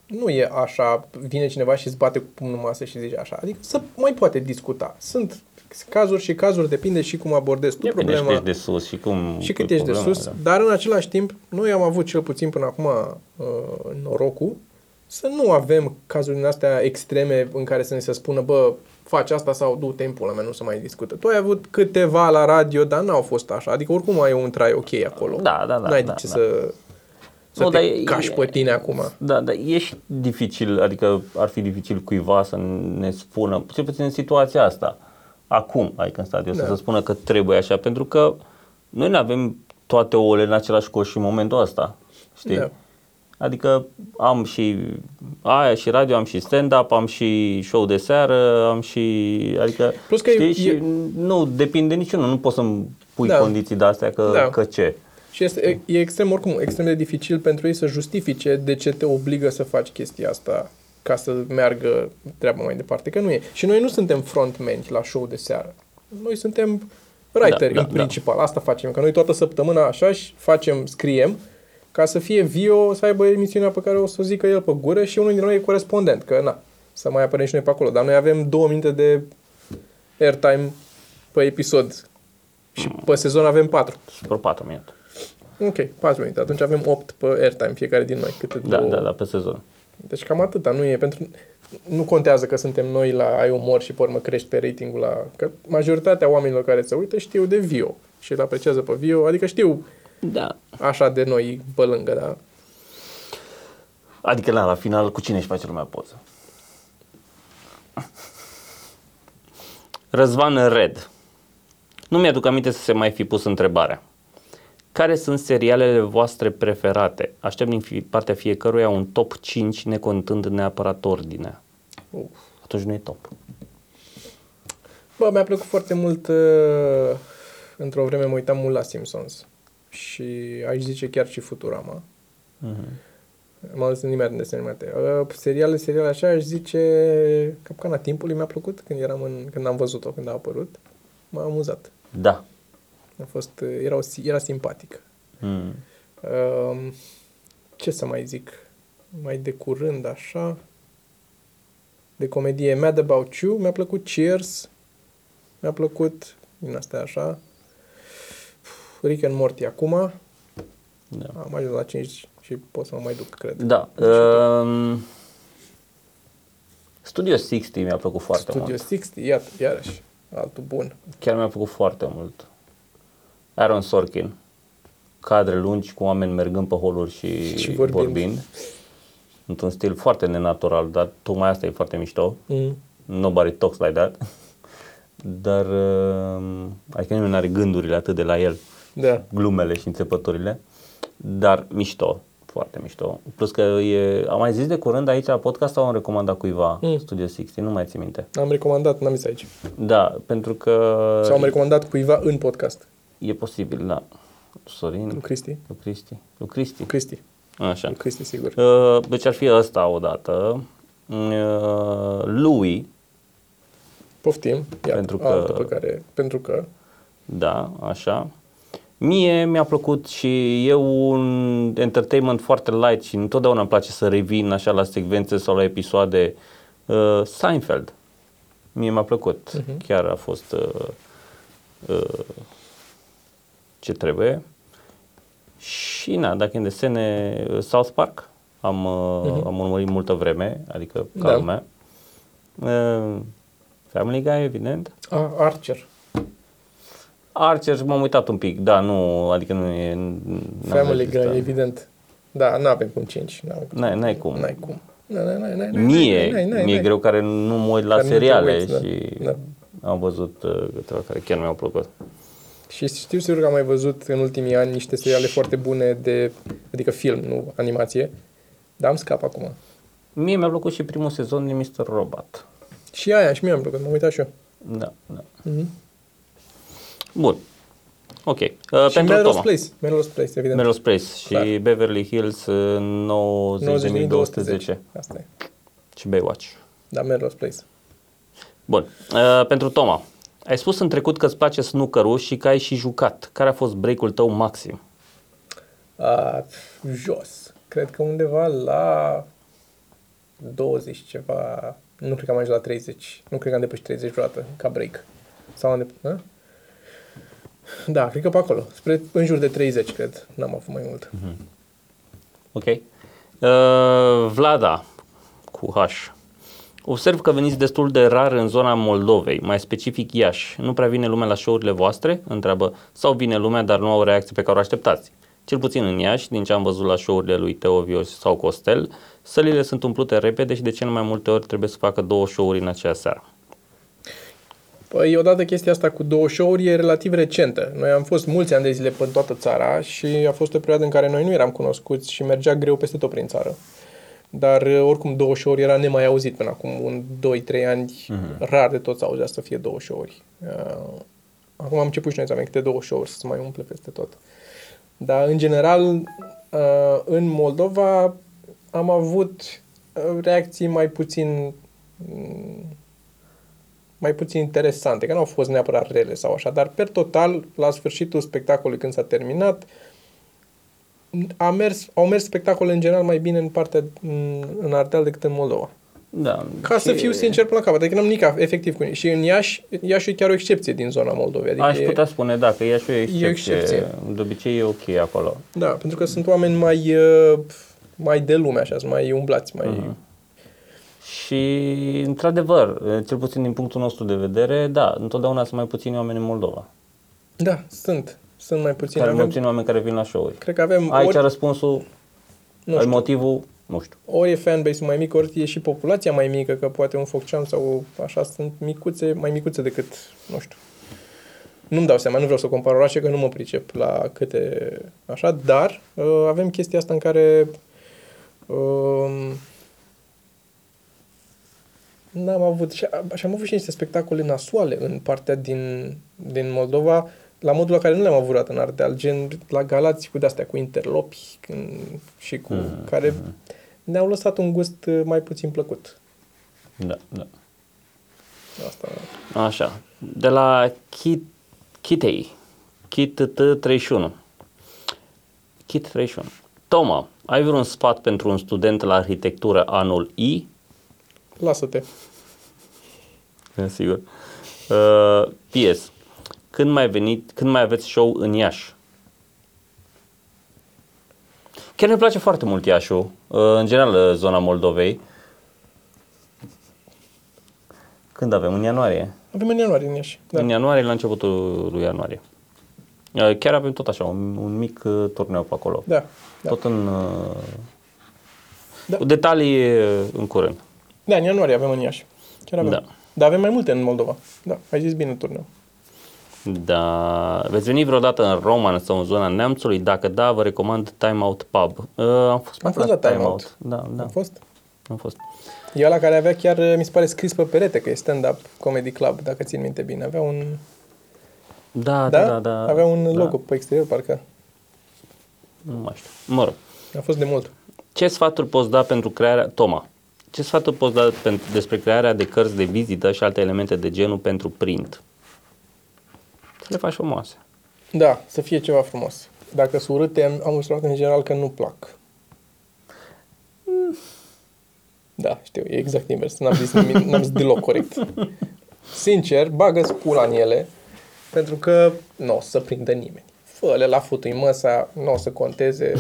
Nu e așa, vine cineva și îți bate cu pumnul în masă și zice așa. Adică să mai poate discuta. Sunt cazuri și cazuri, depinde și cum abordezi tu problema. Depinde cât ești de sus și cum... Și cât ești de sus, dar în același timp, noi am avut cel puțin până acum norocul să nu avem cazuri din astea extreme în care să ne se spună, bă, faci asta sau du-te în pula mea, nu se mai discută. Tu ai avut câteva la radio, dar n-au fost așa. Adică oricum ai un trai ok acolo. Da. N-ai de ce să te cași pe tine acum. Da, dar e și dificil, adică ar fi dificil cuiva să ne spună, cel puțin în situația asta, acum, adică în stadiu, să se spună că trebuie așa, pentru că noi nu avem toate ouăle în același coș și în momentul ăsta, știi? Da. Adică am și aia și radio, am și stand-up, am și show de seară, am și, adică, plus că știi, și nu depinde niciunul, nu poți să-mi pui condiții de astea că ce. Și e extrem, oricum, extrem de dificil pentru ei să justifice de ce te obligă să faci chestia asta ca să meargă treaba mai departe, că nu e. Și noi nu suntem frontmeni la show de seară. Noi suntem writeri în principal, asta facem, că noi toată săptămâna așa și facem, scriem, ca să fie Vio, să aibă emisiunea pe care o să o zică el pe gură și unul dintre noi e corespondent, că na, să mai apărem și noi pe acolo. Dar noi avem 2 minute de airtime pe episod și pe sezon avem 4. Super 4 minute. Ok, 4 minute. Atunci avem 8 pe airtime fiecare din noi. Câte pe sezon. Deci cam atâta, nu e pentru... Nu contează că suntem noi la ai umor și pe urmă crește ratingul la... Că majoritatea oamenilor care se uită știu de Vio și îl apreciază pe Vio, adică știu... Da. Așa de noi pe lângă, da. Adică la final cu cine își face lumea poză? Răzvan Red. Nu mi-aduc aminte să se mai fi pus întrebarea. Care sunt serialele voastre preferate? Aștept din partea fiecăruia un top 5 necontând neapărat ordinea. Atunci nu e top. Bă, mi-a plăcut foarte mult. Într-o vreme mă uitam mult la Simpsons. Și aș zice chiar și Futurama. M-am dus în nimeni de animate. Seriale așa, aș zice Capcana Timpului mi-a plăcut când am văzut-o, când a apărut. M-a amuzat. Da. A fost, era simpatic. Ce să mai zic? Mai de curând așa, de comedie Mad About You, mi-a plăcut Cheers, mi-a plăcut din astea așa. Rick and Morty acum, am ajuns la 5 și pot să mă mai duc, cred. Da. Studio 60 mi-a plăcut foarte mult. Studio 60, iată, iarăși, altul bun. Chiar mi-a plăcut foarte mult. Aaron Sorkin, cadre lungi cu oameni mergând pe holuri și vorbind. Într-un stil foarte nenatural, dar tocmai asta e foarte mișto. Nobody talks like that. Dar adică nimeni nu are gândurile atât de la el. Da. Glumele și înțepăturile, dar mișto, foarte mișto. Plus că am mai zis de curând aici la podcast sau am recomandat cuiva Studio 60, nu mai țin minte. Am recomandat, n-am zis aici. Da, pentru că... Sau am recomandat cuiva în podcast. E posibil, da. Sorin? Cristi. Așa. Cristi, sigur. Deci ar fi ăsta odată. Louis. Poftim, iată, pentru că... Da, așa. Mie mi-a plăcut și e un entertainment foarte light și întotdeauna îmi place să revin așa la secvențe sau la episoade. Seinfeld. Mie mi-a plăcut. Chiar a fost ce trebuie. Și dacă e în desene, South Park. Am urmărit multă vreme, adică ca lumea. Family Guy, evident. Archer m-am uitat un pic, da, nu, adică nu e... Family Guy, evident. Da, n-avem cum 5. N-ai cum. Mie e greu care nu mă uit la seriale și am văzut câteva care chiar mi-au plăcut. Și știu sigur că am mai văzut în ultimii ani niște seriale foarte bune de, adică film, nu animație, dar am scap acum. Mie mi-a plăcut și primul sezon din Mr. Robot. Și aia, și mie mi-a plăcut, m-am uitat și eu. Da. Bun. Ok. Și pentru Melrose Place. Melrose Place, evident. Melrose Place și Beverly Hills 90.210. Asta e. Și Baywatch. Da, Melrose Place. Bun. Pentru Toma. Ai spus în trecut că îți place snooker-ul și că ai și jucat. Care a fost break-ul tău maxim? Jos. Cred că undeva la 20 ceva. Nu cred că am ajuns la 30. Nu cred că am depășit 30 vreodată ca break. Sau am depășit... Da, cred că pe acolo. Spre în jur de 30, cred. N-am avut mai mult. Mm-hmm. Ok. Vlada, cu H. Observ că veniți destul de rar în zona Moldovei, mai specific Iași. Nu prea vine lumea la show-urile voastre? Întreabă. Sau vine lumea, dar nu au o reacție pe care o așteptați? Cel puțin în Iași, din ce am văzut la show-urile lui Teo Vioși sau Costel, sălile sunt umplute repede și de cel mai multe ori trebuie să facă două show-uri în aceea seară. Păi, odată chestia asta cu două show-uri e relativ recentă. Noi am fost mulți ani de zile pe toată țara și a fost o perioadă în care noi nu eram cunoscuți și mergea greu peste tot prin țară. Dar oricum două show-uri era nemai auzit până acum, un 2-3 ani, rar de tot auzea să fie două show-uri. Acum am început și noi să avem câte două show-uri să se mai umple peste tot. Dar în general, în Moldova am avut reacții mai puțin interesante, că nu au fost neapărat rele sau așa, dar per total, la sfârșitul spectacolului când s-a terminat, au mers spectacolele în general mai bine în partea în Ardeal decât în Moldova. Da, ca să fiu sincer până la capăt, adică n-am nici efectiv cu nici. Și în Iași e chiar o excepție din zona Moldovei. Adică aș putea spune, da, că Iași e o excepție. De obicei e ok acolo. Da, pentru că sunt oameni mai de lume așa, mai umblați, mai... Uh-huh. Și, într-adevăr, cel puțin din punctul nostru de vedere, da, întotdeauna sunt mai puțini oameni în Moldova. Da, sunt mai puțini. Mai puțini oameni care vin la show-uri. Cred că avem aici răspunsul, motivul, nu știu. Ori e fanbase-ul mai mic, ori e și populația mai mică, că poate un Foccean sau așa sunt mai micuțe decât, nu știu. Nu-mi dau seama, nu vreau să compar orașe, că nu mă pricep la câte așa, dar avem chestia asta în care... N-am avut. Și am avut și niște spectacole nasoale în partea din Moldova, la modul la care nu le-am avut vreodată în Ardeal, gen la Galați cu de-astea, cu interlopi și cu care ne-au lăsat un gust mai puțin plăcut. Da, da. Asta. Așa. De la Kit 31. Toma, ai vreun sfat pentru un student la arhitectură anul I? Lasă-te. Sigur. PS. Când mai aveți show în Iași? Chiar ne place foarte mult Iașul. În general, zona Moldovei. Când avem? În ianuarie? Avem în ianuarie în Iași. Da. În ianuarie, la începutul lui ianuarie. Chiar avem tot așa, un mic turneu pe acolo. Da. Tot în... Da. Detalii în curând. Da, în ianuarie avem în Iași. Chiar avem. Da. Dar avem mai multe în Moldova. Da, ai zis bine turneu. Da. Veți veni vreodată în Roman sau în zona Neamțului? Dacă da, vă recomand Time Out Pub. Am fost la Time Out. Da. Am fost? Am fost. E ăla care avea chiar, mi se pare, scris pe perete că e stand-up comedy club, dacă țin minte bine. Avea un... Da. Avea un logo pe exterior, parcă. Nu mai știu. Mă rog. A fost de mult. Ce sfaturi poți da pentru crearea... Toma. Ce sfaturi poți da despre crearea de cărți de vizită și alte elemente de genul pentru print? Să le faci frumoase. Da, să fie ceva frumos. Dacă sunt urâte, am observat în general că nu plac. Da, știu, e exact invers. N-am zis deloc corect. Sincer, bagă-ți pula în ele, pentru că nu o să prindă nimeni. Fă-le la futui măsa, nu o să conteze...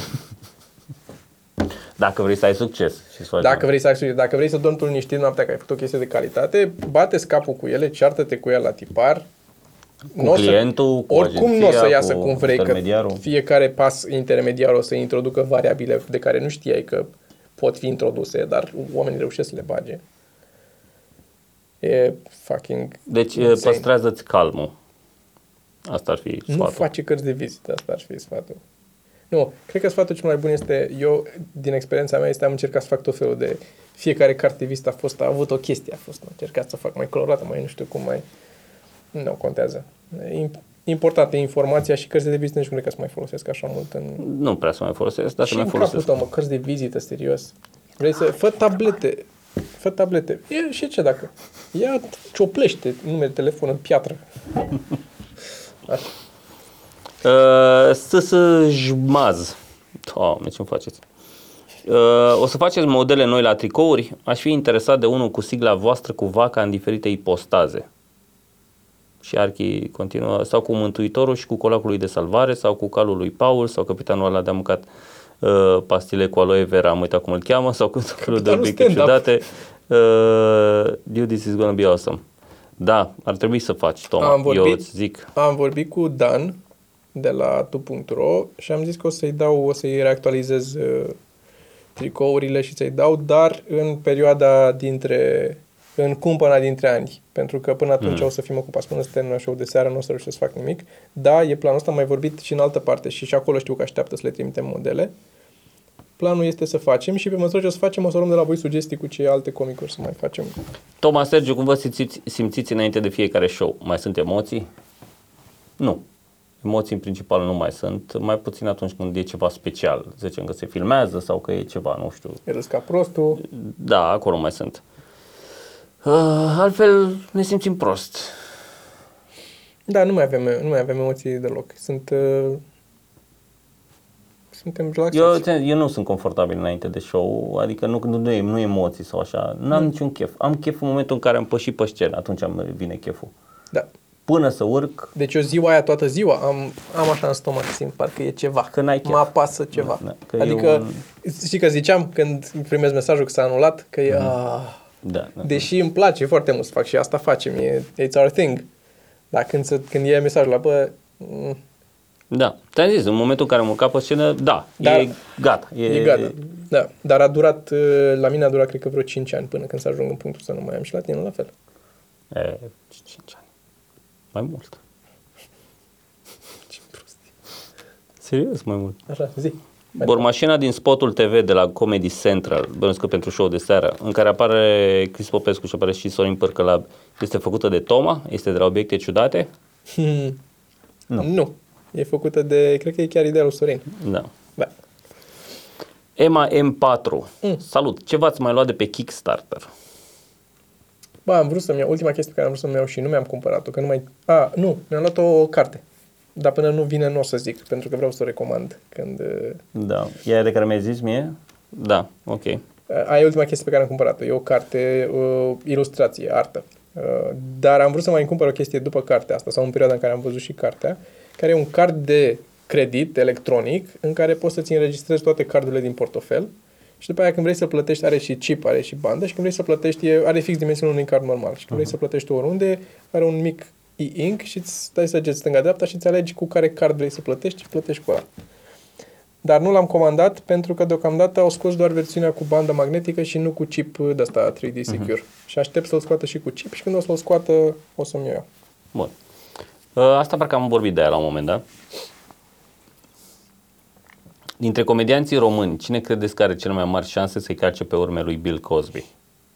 Dacă vrei să ai succes. Dacă vrei să dormi tu liniștit noaptea că ai făcut o chestie de calitate, bate-ți capul cu ele, ceartă-te cu el la tipar. Cu clientul, cu agenția, oricum nu o să iasă cum vrei, că fiecare pas intermediar o să introducă variabile de care nu știai că pot fi introduse, dar oamenii reușesc să le bage. E fucking insane. Păstrează-ți calmul. Asta ar fi sfatul. Nu face cărți de vizită, asta ar fi sfatul. Nu, cred că sfatul cel mai bun este, eu, din experiența mea, am încercat să fac tot felul de, fiecare carte vizită a avut o chestie, am încercat să fac mai colorată, mai nu știu cum, mai, nu contează. importantă informația și cărți de vizită nici nu cred că se mai folosesc așa mult. Nu prea se mai folosesc, dar se mai folosesc. Și în capul tău, mă, cărți de vizită, serios. Vrei să... Fă tablete. E, și ce dacă? Ia cioplește numele de telefon în piatră. Așa. Să jmaz. Doamne, ce-mi faceți? O să faceți modele noi la tricouri? Aș fi interesat de unul cu sigla voastră cu vaca în diferite ipostaze. Și Archii continuă, sau cu Mântuitorul și cu colacul lui de salvare, sau cu calul lui Paul, sau capitanul ăla de-a mâncat pastile cu aloe vera, am uitat cum îl cheamă, sau cu tot felul de obiecte ciudate. Dude, this is gonna be awesome. Da, ar trebui să faci, Toma, eu îți zic. Am vorbit cu Dan de la tu.ro și am zis că o să-i reactualizez tricourile și ți-i dau, dar în perioada în cumpăna dintre ani, pentru că până atunci o să fim ocupați, până să terminăm show de seară, nu o să reușesc să fac nimic, da, e planul ăsta, am mai vorbit și în altă parte și acolo știu că așteaptă să le trimitem modele. Planul este să facem și pe măsură ce o să facem, o să luăm de la voi sugestii cu ce alte comicuri să mai facem. Toma, Sergiu, cum vă simțiți înainte de fiecare show? Mai sunt emoții? Nu. Emoții în principal nu mai sunt, mai puțin atunci când e ceva special, zicem că se filmează sau că e ceva, nu știu. E râs ca prostul. Da, acolo mai sunt. Altfel ne simțim prost. Da, nu mai avem emoții deloc. Suntem relaxați. Eu nu sunt confortabil înainte de show, adică nu emoții sau așa, n-am niciun chef. Am chef în momentul în care am pășit pe scenă, atunci îmi vine cheful. Da. Până să urc. Deci eu ziua aia, toată ziua, am așa în stomac, simt, parcă e ceva, că n-ai chef. Mă apasă ceva. Da, adică, știi că ziceam când primesc mesajul că s-a anulat, că e... Da. Deși îmi place foarte mult să fac și asta facem, it's our thing. Dar când e mesajul la bă... Da, te-am zis, în momentul în care am urcat pe scenă, da, dar, e gata. E gata. Da. Dar la mine a durat cred că vreo 5 ani până când să ajung în punctul să nu mai am și la tine, la fel. 5 ani. Mai mult. Ce prostie. Serios, mai mult. Așa, zi. Bormașina din spotul TV de la Comedy Central, bănuiesc pentru show de seară, în care apare Cris Popescu și apare și Sorin Părcălab, este făcută de Toma? Este de la obiecte ciudate? Nu. E făcută de, cred că e chiar ideea lui Sorin. Da. Emma M4. Salut, ce v-ați mai luat de pe Kickstarter? Ba, am vrut să-mi iau, ultima chestie pe care am vrut să-mi iau și nu mi-am cumpărat-o, că nu mai... nu, mi-am luat o carte. Dar până nu vine, nu o să zic, pentru că vreau să o recomand când... Da, e de care mi-ai zis mie? Da, ok. Aia e ultima chestie pe care am cumpărat-o. E o carte, ilustrație, artă. Dar am vrut să mai cumpăr o chestie după cartea asta, sau în perioada în care am văzut și cartea, care e un card de credit electronic, în care poți să-ți înregistrezi toate cardurile din portofel și după aia când vrei să plătești, are și chip, are și bandă, și când vrei să plătești, are fix dimensiunea unui card normal. Și când vrei să plătești oriunde, are un mic e-ink și îți dai săgeți stânga-dreapta și îți alegi cu care card vrei să plătești și plătești cu ăla. Dar nu l-am comandat pentru că deocamdată au scos doar versiunea cu bandă magnetică și nu cu chip de asta 3D Secure. Și aștept să-l scoată și cu chip și când o să-l scoată o să-mi iau. Bun. Asta parcă am vorbit de aia la un moment, da? Dintre comedianții români, cine credeți că are cele mai mari șanse să-i calce pe urme lui Bill Cosby?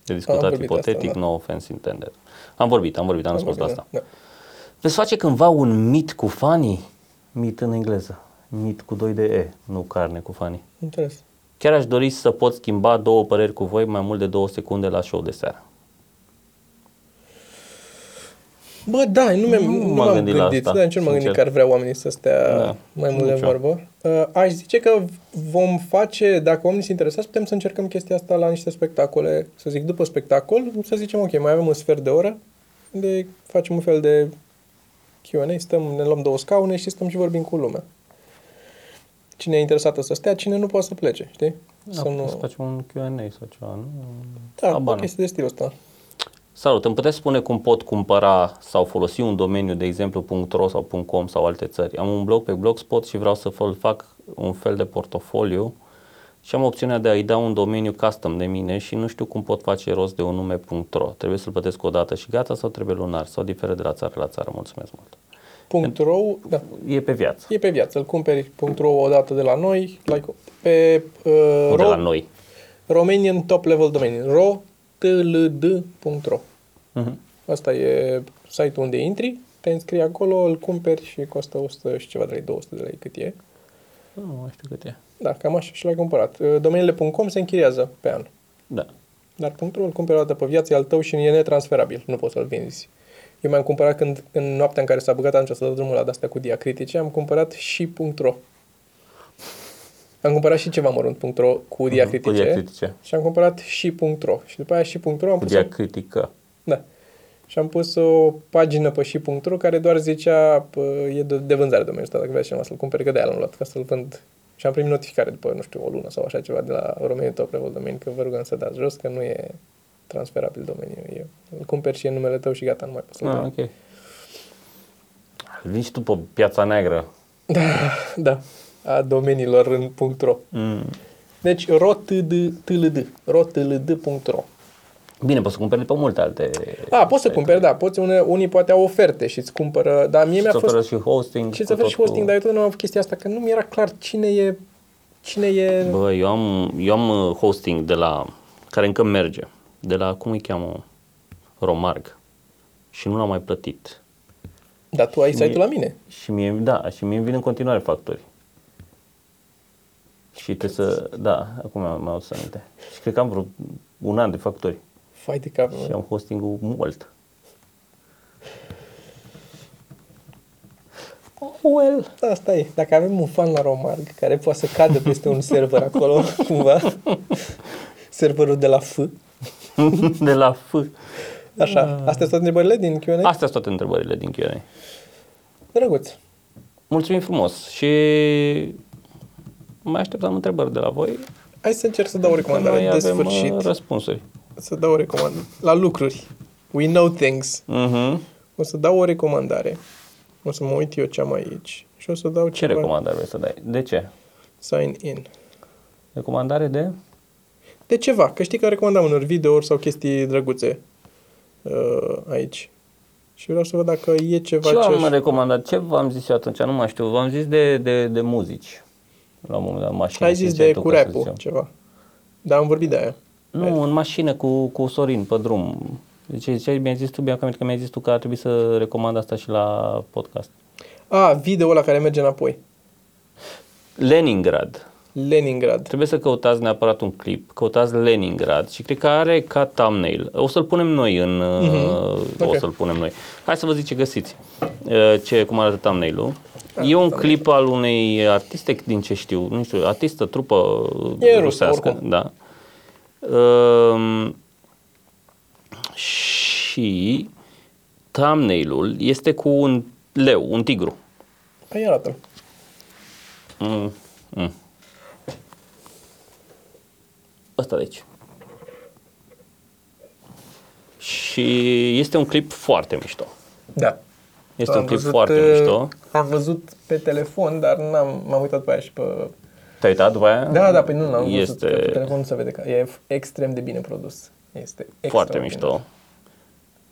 De discutat ipotetic, asta, da. No offense intended. Am vorbit, am răspuns de asta. Da. Veți face cândva un meet cu fanii? Meet în engleză. Meet cu 2 de E, nu carne cu fanii. Interes. Chiar aș dori să pot schimba două păreri cu voi mai mult de 2 secunde la show de seară. Bă, da, nu m-am gândit la asta, dar nici nu m-am gândit că ar vrea oamenii să stea mai mult de vorbă. Aș zice că vom face, dacă oamenii se interesează, putem să încercăm chestia asta la niște spectacole, să zic, după spectacol, să zicem, ok, mai avem un sfert de oră, unde facem un fel de Q&A, ne luăm 2 scaune și stăm și vorbim cu lumea. Cine e interesată să stea, cine nu poate să plece, știi? Da, să facem un Q&A sau ceva, nu? Da, o chestie de stilul ăsta. Salut, îmi puteți spune cum pot cumpăra sau folosi un domeniu, de exemplu .ro sau .com sau alte țări? Am un blog pe Blogspot și vreau să fac un fel de portofoliu și am opțiunea de a-i da un domeniu custom de mine și nu știu cum pot face rost de un nume .ro. Trebuie să-l plătesc o dată și gata sau trebuie lunar sau diferă de la țară la țară? Mulțumesc mult! .ro, da. E pe viață. E pe viață, îl cumperi .ro o dată de la noi, pe de la noi. Romanian Top Level Domain, ro.tld.ro. Asta e site-ul unde intri, te înscrii acolo, îl cumperi și costă 100 și ceva de lei, 200 de lei cât e. Nu mai știu cât e. Da, cam așa și l-ai cumpărat. Domeniile.com se închiriază pe an. Da. Dar punctul îl cumperi o dată pe viață, e al tău și e netransferabil, nu poți să-l vinzi. Eu m-am cumpărat când, în noaptea în care s-a băgat atunci să dă drumul la de-astea cu diacritice, am cumpărat și .ro. Am cumpărat și ceva mărunt.ro cu diacritice. Și am cumpărat și .ro. Și după aia și .ro am pus... Diacritică. Da. Și am pus o pagină pe și.ro care doar zicea e de vânzare domeniul ăsta, dacă vrea cineva să-l cumpere, că de-aia l-am luat, ca să-l vând. Și am primit notificare după, nu știu, o lună sau așa ceva de la România Top Revolt Domeniu, că vă rugăm să dați jos, că nu e transferabil domeniul. Eu îl cumperi și e numele tău și gata, nu mai poți să-l dai. Okay. Vin și tu pe piața neagră. Da, da. A domeniilor în .ro. Deci rotld.ro. Bine, poți să cumperi pe multe alte... A, poți să cumperi, da. Poți, unii poate au oferte și îți cumpără, dar mie mi-a fost... Îți oferă și hosting. Și îți oferă și hosting, dar eu tot nu am chestia asta, că nu mi-era clar cine e... Bă, eu am hosting de la... care încă merge. De la, cum îi cheamă? Romarg. Și nu l-am mai plătit. Dar tu ai site-ul la mine. Și mie, da, și mie vin în continuare facturi. Și trebuie să... Da, acum m-am adus aminte. Și cred că am vreo un an de facturi. Fai de cap, și am hosting-ul mult. Well, asta e. Dacă avem un fan la Romarg care poate să cadă peste un server acolo, cumva, serverul de la F. De la F. Așa. Astea sunt toate întrebările din Q&A? Astea sunt toate întrebările din Q&A. Drăguț. Mulțumim frumos și... mai așteptam întrebări de la voi. Hai să încerc să dau o recomandare de sfârșit. Avem răspunsuri. Să dau o recomandare. La lucruri. We know things. Uh-huh. O să dau o recomandare. O să mă uit eu ce am aici. Și o să dau ce recomandare vrei să dai? De ce? Sign in. Recomandare de? De ceva. Că știi că recomandam unor videouri sau chestii drăguțe aici. Și vreau să văd dacă e ceva ce... Ce v-am recomandat? Ce v-am zis eu atunci? Nu mai știu. V-am zis de muzici. La un moment dat, în mașină. Ai zis de cu rap-ul ceva. Dar am vorbit de aia. Nu, în mașină cu Sorin pe drum. Deci mi-ai zis tu, că mi-ai zis tu că ar trebui să recomand asta și la podcast. A, video-ul ăla care merge înapoi. Leningrad. Trebuie să căutați neapărat un clip, căutați Leningrad și cred că are ca thumbnail. O să-l punem noi în... Okay. O să-l punem noi. Hai să vă zic ce găsiți. Cum arată thumbnail-ul. E un clip al unei artiste, din ce știu, nu știu, artistă, trupă rusească. Da. Și thumbnail-ul este cu un leu, un tigru. Păi arată-l. Ăsta de aici. Și este un clip foarte mișto. Da. Este un clip foarte mișto. Am văzut pe telefon, dar m-am uitat pe aia și pe... Te-ai uitat după aia? Da, păi nu l-am văzut pe telefon, nu se vede că e extrem de bine produs. Este foarte mișto.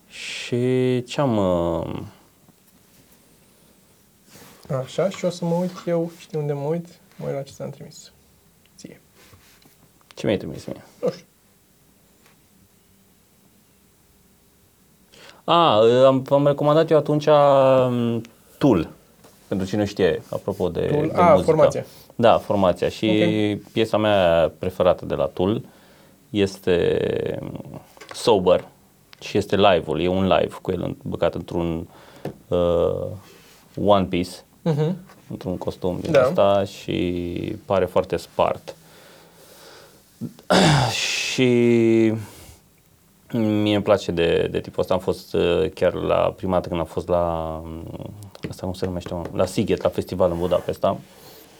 Și ce-am... Așa, și o să mă uit eu, știu unde mă uit, mă uit la ce ți-am trimis. Ție. Ce mi-ai trimis mie? Nu știu. V-am recomandat eu atunci Tool, pentru cine știe, apropo de muzică. Formația. Da, formația. Și okay. Piesa mea preferată de la Tool este Sober și este live-ul. E un live cu el băgat într-un one piece, într-un costum din ăsta și pare foarte spart. Și... mie îmi place de tipul ăsta, am fost chiar la prima dată când am fost la, asta cum se numește, la Siget, la festival în Budapesta,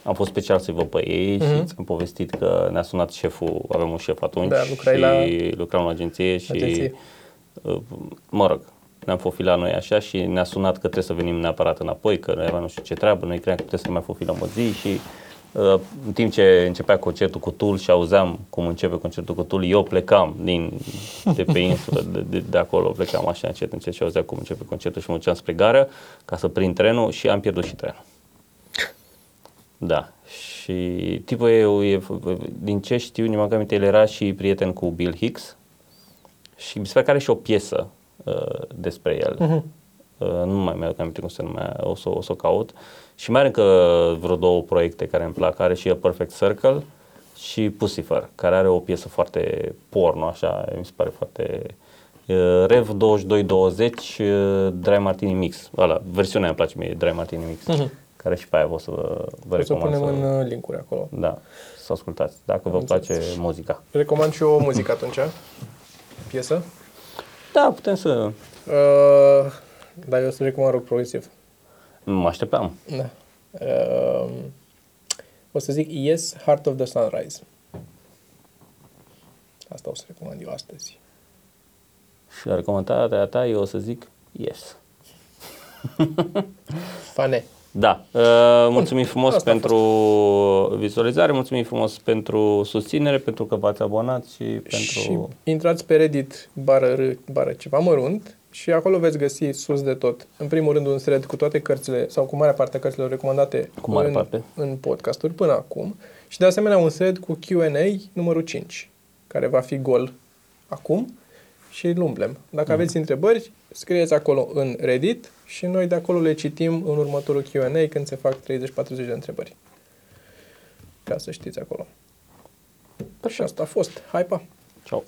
am fost special să-i văd pe ei și ți-am povestit că ne-a sunat șeful, aveam un șef atunci și lucram la agenție și, mă rog, ne-am fofilat noi așa și ne-a sunat că trebuie să venim neapărat înapoi, că era nu știu ce treabă, noi cream că trebuie să mai fofilăm o zi și... în timp ce începea concertul cu Tool și auzeam cum începe concertul cu Tool, eu plecam de pe insulă, de acolo plecam așa încet și auzeam cum începe concertul și mă duceam spre gară ca să prind trenul și am pierdut și trenul. Da, și tipul e din ce știu, nimeni că aminte, el era și prieten cu Bill Hicks și mi se pare că are și o piesă despre el. nu mai mi-aduc aminte cum se numea, o să o caut. Și mai are încă vreo două proiecte care îmi plac, are și A Perfect Circle și Pucifer, care are o piesă foarte porno, așa, mi se pare foarte... Rev 2220 Dry Martini Mix, ăla, versiunea îmi place mie, Dry Martini Mix, care și pe aia vă să vă recomand. O să punem în link-uri acolo. Da, să ascultați, dacă vă place muzica. Recomand și o muzică atunci, piesă? Da, putem să... dar eu să recomand rock progresiv. Mă așteptam. Da. O să zic Yes, Heart of the Sunrise. Asta o să recomand eu astăzi. Și la recomandarea ta eu o să zic Yes. Fane. Da. Mulțumim frumos pentru vizualizare, mulțumim frumos pentru susținere, pentru că v-ați abonat și pentru... Și intrați pe Reddit, bară ceva mărunt și acolo veți găsi sus de tot. În primul rând un thread cu toate cărțile sau cu marea parte a cărților recomandate în podcasturi până acum și de asemenea un thread cu Q&A numărul 5 care va fi gol acum. Și îl umplem. Dacă aveți întrebări, scrieți acolo în Reddit și noi de acolo le citim în următorul Q&A când se fac 30-40 de întrebări. Ca să știți acolo. Perfect. Și asta a fost. Hai, pa! Ciao!